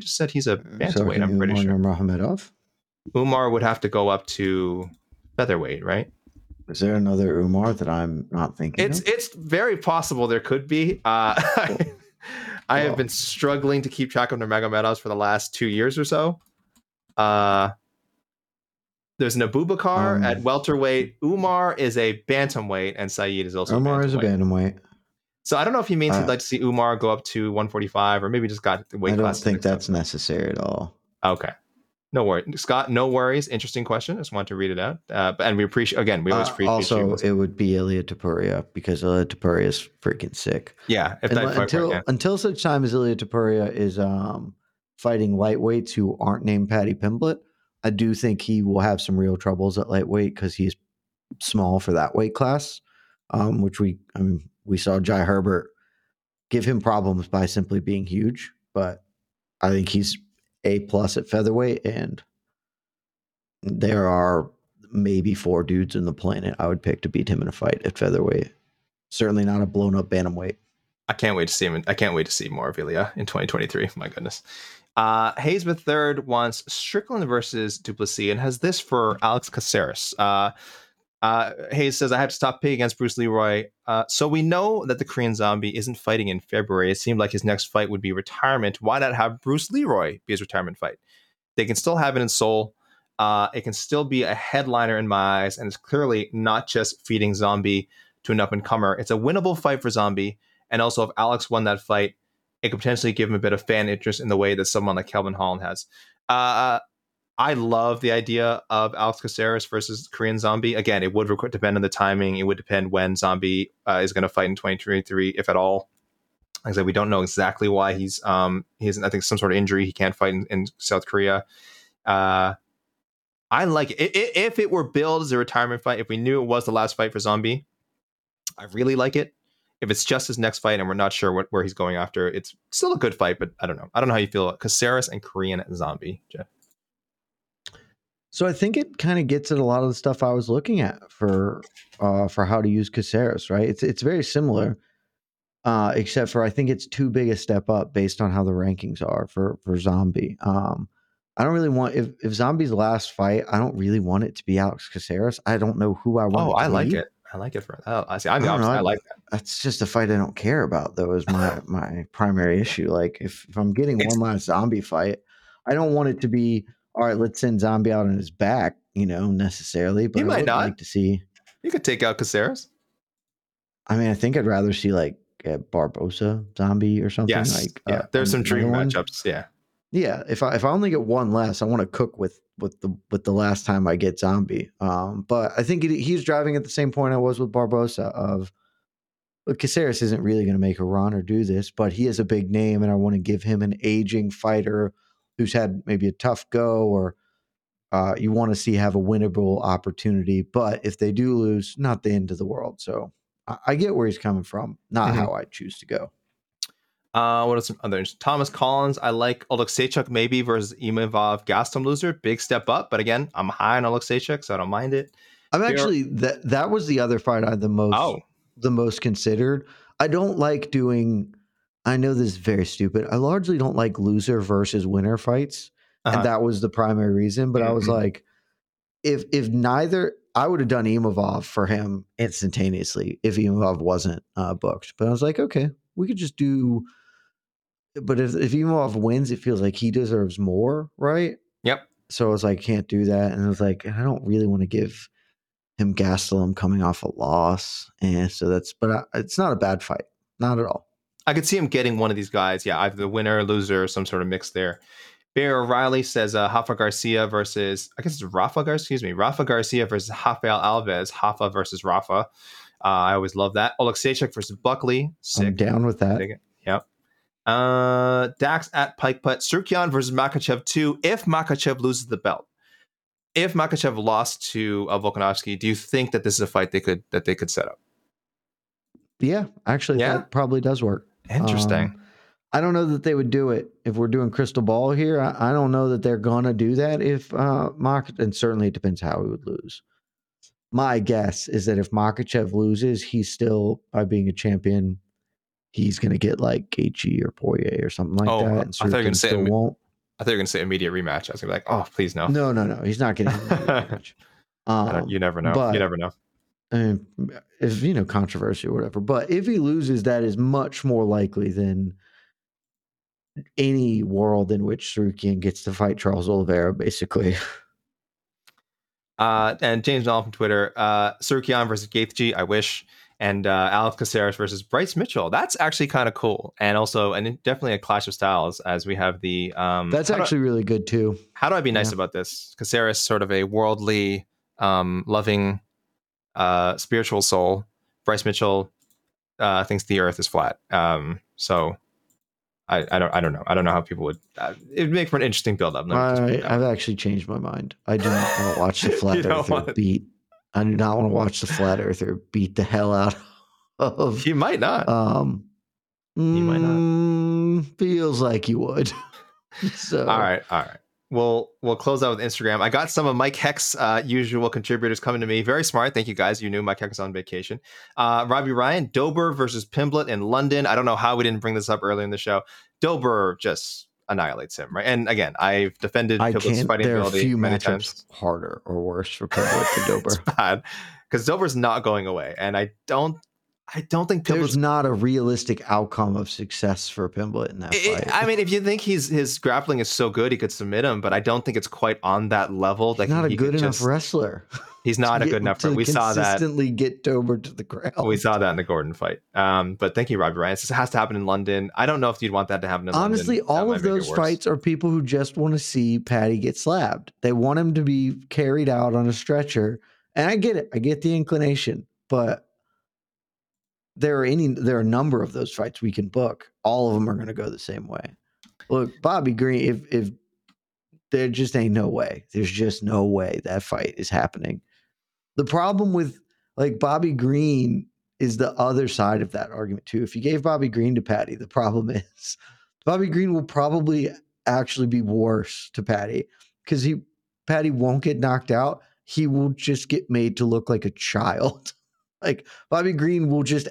just said he's a bantamweight, I'm pretty sure. Nurmagomedov? Umar would have to go up to featherweight, right? Is there another Umar that I'm not thinking of? It's very possible there could be. I have been struggling to keep track of Nurmagomedovs for the last 2 years or so. There's an Abubakar at welterweight. Umar is a bantamweight, and Saeed is also a bantamweight. So I don't know if he means he'd like to see Umar go up to 145, or maybe just got the weight class. I don't think that's necessary at all. Okay. No worries. Scott, no worries. Interesting question. I just wanted to read it out. And we appreciate, again, we always appreciate also, it would be Ilia Topuria, because Ilia Topuria is freaking sick. Yeah. Until such time as Ilia Topuria is fighting lightweights who aren't named Paddy Pimblett, I do think he will have some real troubles at lightweight because he's small for that weight class, we saw Jai Herbert give him problems by simply being huge, but I think he's A+ at featherweight, and there are maybe 4 dudes in the planet I would pick to beat him in a fight at featherweight. Certainly not a blown up bantamweight. I can't wait to see him. I can't wait to see more of Ilia in 2023. My goodness. Hayes with third wants Strickland versus Duplessis and has this for Alex Caceres. Hayes says, I have to stop Pig against Bruce Leroy. So we know that the Korean Zombie isn't fighting in February. It seemed like his next fight would be retirement. Why not have Bruce Leroy be his retirement fight? They can still have it in Seoul. It can still be a headliner in my eyes. And it's clearly not just feeding Zombie to an up-and-comer. It's a winnable fight for Zombie. And also, if Alex won that fight, it could potentially give him a bit of fan interest in the way that someone like Kelvin Holland has. I love the idea of Alex Caceres versus Korean Zombie. Again, it would depend on the timing. It would depend when Zombie is going to fight in 2023, if at all. Like I said, we don't know exactly why he has, I think, some sort of injury. He can't fight in South Korea. I like it. If it were billed as a retirement fight, if we knew it was the last fight for Zombie, I really like it. If it's just his next fight and we're not sure where he's going after, it's still a good fight, but I don't know. I don't know how you feel. Caceres and Korean Zombie, Jeff. So I think it kind of gets at a lot of the stuff I was looking at for how to use Caceres, right? It's very similar, except for I think it's too big a step up based on how the rankings are for Zombie. I don't really want if Zombie's last fight, I don't really want it to be Alex Caceres. I don't know who I want. I like it for that. I like that. That's just a fight I don't care about, though. Is my primary issue. Like if I'm getting one last Zombie fight, I don't want it to be, all right, let's send Zombie out on his back, necessarily, but like to see. You could take out Caceres. I mean, I think I'd rather see like a Barbosa Zombie or something. Yes. There's some dream matchups. Yeah. Yeah. If I only get one less, I want to cook with the last time I get Zombie. But I think he's driving at the same point I was with Barbosa of, look, Caceres isn't really going to make a run or do this, but he is a big name and I want to give him an aging fighter who's had maybe a tough go, or you want to see have a winnable opportunity. But if they do lose, not the end of the world. So I get where he's coming from, not how I choose to go. What are some other? Thomas Collins, I like Olekseychuk maybe versus Imavov Gastelum loser. Big step up. But again, I'm high on Olekseychuk, so I don't mind it. I'm actually, that was the other fight I the most considered. I don't like doing... I know this is very stupid. I largely don't like loser versus winner fights. And that was the primary reason. But I was like, if neither, I would have done Imavov for him instantaneously if Imavov wasn't booked. But I was like, okay, we could just do But if Imavov wins, it feels like he deserves more, right? Yep. So it's like, can't do that. And I was like, I don't really want to give him Gastelum coming off a loss. And so that's, but it's not a bad fight. Not at all. I could see him getting one of these guys. Yeah, either the winner or loser, some sort of mix there. Bear O'Reilly says Rafa Garcia versus, I guess it's Rafa Garcia, excuse me. Rafa Garcia versus Rafael Alves. Rafa versus Rafa. I always love that. Olekseychuk versus Buckley. Sick. I'm down with that. Yep. Dax at Pike Putt. Sarukyan versus Makhachev 2. If Makhachev loses the belt, if Makhachev lost to Volkanovski, do you think that this is a fight that they could set up? Yeah, actually, that probably does work. Interesting. I don't know that they would do it if we're doing crystal ball here. I don't know that they're gonna do that if Makhachev, and certainly it depends how he would lose. My guess is that if Makhachev loses, he's still, by being a champion, he's gonna get like Gaethje or Poirier or something like that. And I thought you were gonna say won't. I thought you were gonna say immediate rematch. I was gonna be like, oh, please no. No, he's not getting rematch. You never know. You never know. If controversy or whatever, but if he loses, that is much more likely than any world in which Sarukyan gets to fight Charles Oliveira, basically. And James Nolan from Twitter, Sarukyan versus Gaethje, I wish, and Alex Caceres versus Bryce Mitchell. That's actually kind of cool, and also definitely a clash of styles, as we have the. That's actually really good too. How do I be nice about this? Caceres, sort of a worldly, loving. Spiritual soul. Bryce Mitchell thinks the earth is flat. So I don't know. I don't know how people would. It would make for an interesting build-up. I've actually changed my mind. I do not want to watch the flat earther beat. I do not want to watch the flat earther beat the hell out of. You might not. You might not. Feels like you would. So all right. We'll close out with Instagram. I got some of Mike Heck's usual contributors coming to me. Very smart. Thank you, guys. You knew Mike Heck was on vacation. Robbie Ryan, Dober versus Pimblett in London. I don't know how we didn't bring this up earlier in the show. Dober just annihilates him, right? And again, I've defended Pimblett's fighting ability a few many times. Harder or worse for Pimblett than Dober. It's bad. Because Dober's not going away. And I don't think there's not a realistic outcome of success for Pimblett in that fight. I mean, if you think his grappling is so good, he could submit him, but I don't think it's quite on that level. Like, he's not a good enough wrestler. He's not a good enough wrestler. We saw that. Consistently get Dober to the ground. We saw that in the Gordon fight. But thank you, Robbie Ryan. This has to happen in London. I don't know if you'd want that to happen in London. Honestly, all of those fights are people who just want to see Patty get slapped. They want him to be carried out on a stretcher. And I get it. I get the inclination, but... There are a number of those fights we can book. All of them are going to go the same way. Look, Bobby Green, if there just ain't no way. There's just no way that fight is happening. The problem with like Bobby Green is the other side of that argument too. If you gave Bobby Green to Patty, the problem is Bobby Green will probably actually be worse to Patty because Patty won't get knocked out. He will just get made to look like a child. Like Bobby Green will just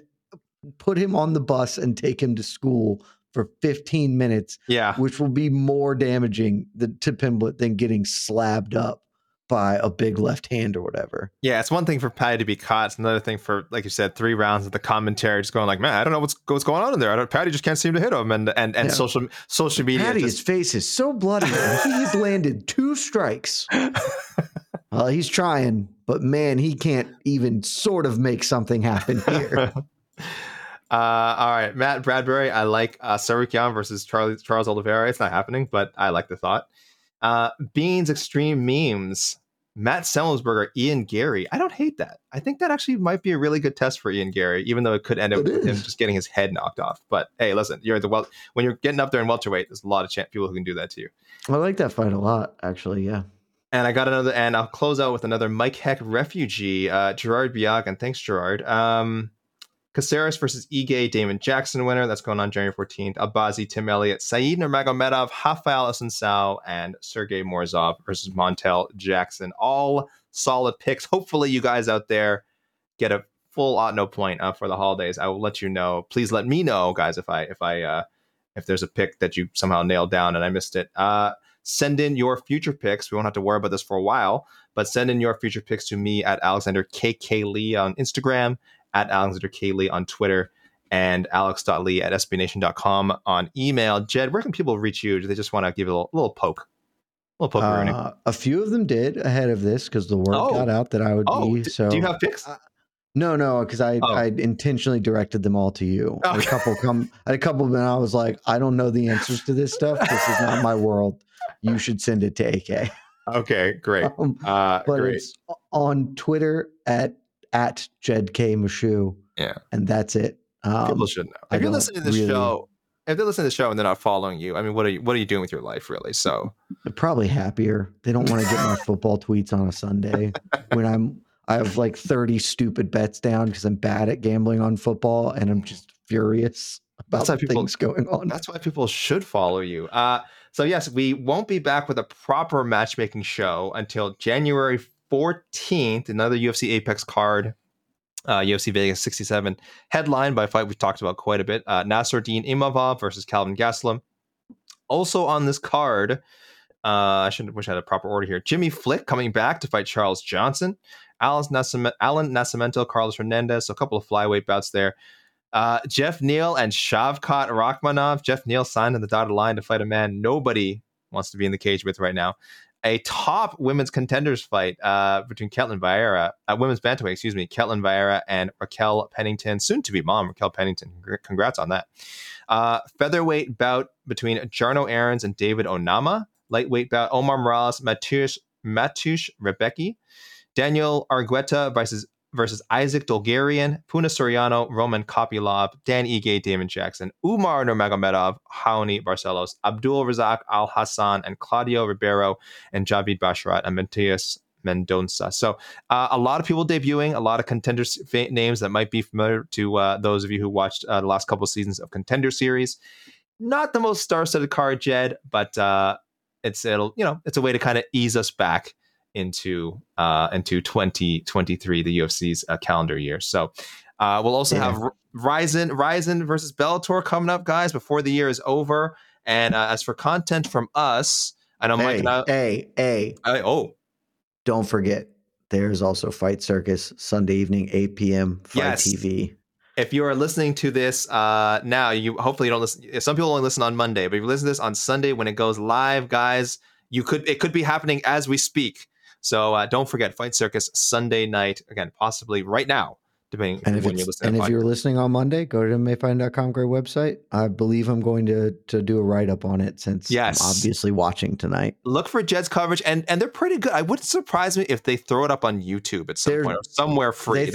put him on the bus and take him to school for 15 minutes, which will be more damaging to Pimblett than getting slabbed up by a big left hand or whatever. Yeah, it's one thing for Patty to be caught. It's another thing for, like you said, 3 rounds of the commentary just going like, man, I don't know what's going on in there. Patty just can't seem to hit him. And yeah. social media. Patty's face is so bloody. He's landed 2 strikes. He's trying, but man, he can't even sort of make something happen here. All right, Matt Bradbury, I like Sarukyan versus Charles Oliveira. It's not happening, but I like the thought. Beans Extreme Memes, Matt Semelsberger, Ian Gary. I don't hate that. I think that actually might be a really good test for Ian Gary, even though it could end up with him just getting his head knocked off. But hey, listen, when you're getting up there in welterweight, there's a lot of people who can do that to you. I like that fight a lot, actually. Yeah. And I got another, and I'll close out with another Mike Heck refugee, Gerard Biagan. Thanks, Gerard. Caceres versus Ige, Damon Jackson winner. That's going on January 14th. Al-Bazi, Tim Elliott, Saeed Nurmagomedov, Rafael Assunção, and Sergey Morzov versus Montel Jackson. All solid picks. Hopefully you guys out there get a full Otno point for the holidays. I will let you know. Please let me know, guys, if there's a pick that you somehow nailed down and I missed it. Send in your future picks. We won't have to worry about this for a while, but send in your future picks to me at Alexander KK Lee on Instagram, at Alexander K Lee on Twitter, and alex.lee@sbnation.com on email. Jed, where can people reach you? Do they just want to give you a little poke? A few of them did ahead of this because the word got out that I would be. So do you have picks? No, because I intentionally directed them all to you. Oh. A couple of them, and I was like, I don't know the answers to this stuff. This is not my world. You should send it to AK. Okay, great. But it's on Twitter at Jed K. Meshew. Yeah, and that's it. People should know. If you're listening to this show. If they're listening to the show and they're not following you, I mean, what are you doing with your life, really? So they're probably happier. They don't want to get my football tweets on a Sunday when I have like 30 stupid bets down because I'm bad at gambling on football and I'm just furious about things going on. That's why people should follow you. So yes, we won't be back with a proper matchmaking show until January 14th. Another UFC Apex card. UFC Vegas 67, headlined by a fight we've talked about quite a bit. Nasraddin Imavov versus Calvin Gastelum. Also on this card, I shouldn't wish I had a proper order here. Jimmy Flick coming back to fight Charles Johnson. Alan Nascimento, Carlos Hernandez. So a couple of flyweight bouts there. Jeff Neal and Shavkat Rakhmonov. Jeff Neal signed on the dotted line to fight a man nobody wants to be in the cage with right now. A top women's contenders fight between women's bantamweight, Kelton Vieira and Raquel Pennington, soon to be mom, Raquel Pennington. Congrats on that. Featherweight bout between Jarno Aarons and David Onama. Lightweight bout, Omar Morales, Matush Rebecki. Daniel Argueta versus Isaac Dolgarian, Puna Soriano, Roman Kopylov, Dan Ige, Damon Jackson, Umar Nurmagomedov, Haoni Barcelos, Abdul Razak Al Hassan, and Claudio Ribeiro, and Javid Basharat, and Matias Mendonça. So a lot of people debuting, a lot of contenders names that might be familiar to those of you who watched the last couple of seasons of Contender Series. Not the most star-studded card, Jed, but it's a way to kind of ease us back into 2023, the UFC's calendar year. So we'll also have Ryzen versus Bellator coming up, guys, before the year is over. And as for content from us, I know Mike and I... Don't forget, there's also Fight Circus, Sunday evening, 8 p.m., Fight TV. If you are listening to this now, you hopefully you don't listen. Some people only listen on Monday, but if you listen to this on Sunday when it goes live, guys, it could be happening as we speak. So don't forget, Fight Circus Sunday night, again, possibly right now, depending on when you're listening. And if you're listening on Monday, go to MMAfighting.com, great website. I believe I'm going to do a write-up on it since I'm obviously watching tonight. Look for Jed's coverage, and they're pretty good. I wouldn't surprise me if they throw it up on YouTube at some point or somewhere free.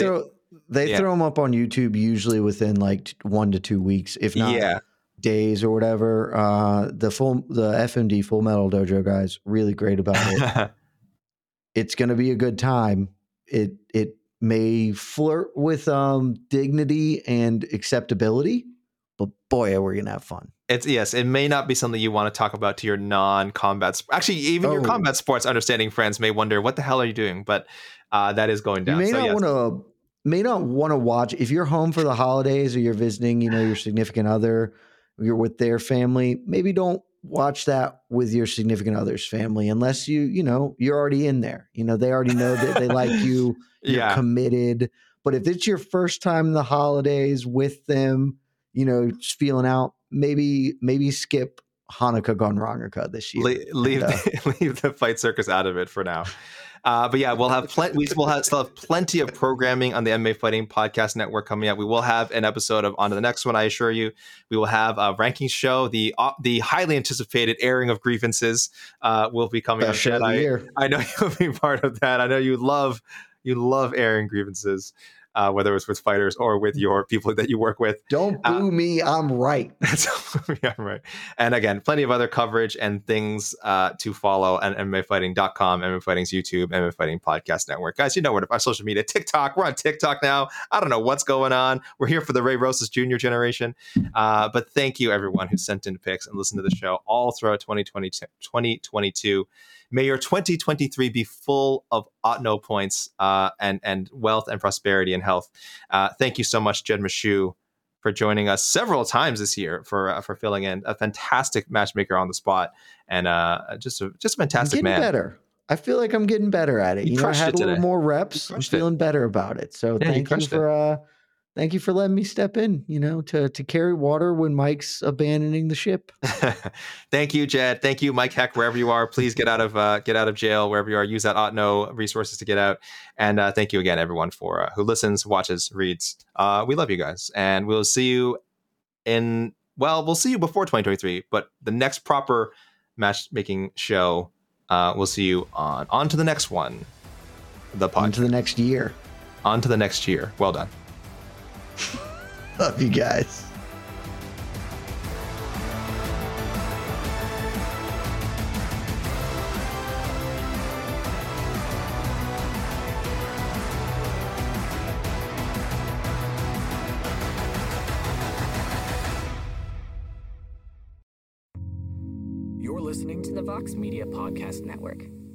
They throw them up on YouTube usually within like 1 to 2 weeks, if not days or whatever. The FMD Full Metal Dojo guys, really great about it. It's going to be a good time. It may flirt with dignity and acceptability, but boy, we're going to have fun. It may not be something you want to talk about to your non-combat. Actually, even your combat sports understanding friends may wonder, what the hell are you doing? But that is going down. You may not want to watch if you're home for the holidays or you're visiting, your significant other, you're with their family. Maybe don't watch that with your significant other's family unless you're already in there. They already know that they like you, you're committed. But if it's your first time in the holidays with them, just feeling out, maybe skip Hanukkah Gone Wrongerka this year. Leave the Fight Circus out of it for now. But yeah, we'll have still have plenty of programming on the MMA Fighting Podcast Network coming up. We will have an episode of On to the Next One, I assure you. We will have a rankings show. The highly anticipated airing of grievances will be coming up. I know you'll be part of that. I know you love airing grievances, whether it's with fighters or with your people that you work with. Don't boo me, I'm right. I'm right. And again, plenty of other coverage and things to follow at MMAfighting.com, MMA Fighting's YouTube, MMA Fighting Podcast Network. Guys, where to find social media. TikTok, we're on TikTok now. I don't know what's going on. We're here for the Ray Rosas Jr. generation. But thank you, everyone who sent in picks and listened to the show all throughout 2022. May your 2023 be full of Otno points and wealth and prosperity and health. Thank you so much, Jed Meshew, for joining us several times this year for filling in. A fantastic matchmaker on the spot and just a fantastic man. Better. I feel like I'm getting better at it. I had a little more reps. I'm feeling better about it. So thank you for thank you for letting me step in, you know, to carry water when Mike's abandoning the ship. Thank you, Jed. Thank you, Mike Heck, wherever you are. Please get out of jail wherever you are. Use that Otno resources to get out. And thank you again, everyone, for who listens, watches, reads. We love you guys, and we'll see you in. Well, we'll see you before 2023, but the next proper matchmaking show, we'll see you on to the next one. The podcast. On to the next year. On to the next year. Well done. Love you guys. You're listening to the Vox Media Podcast Network.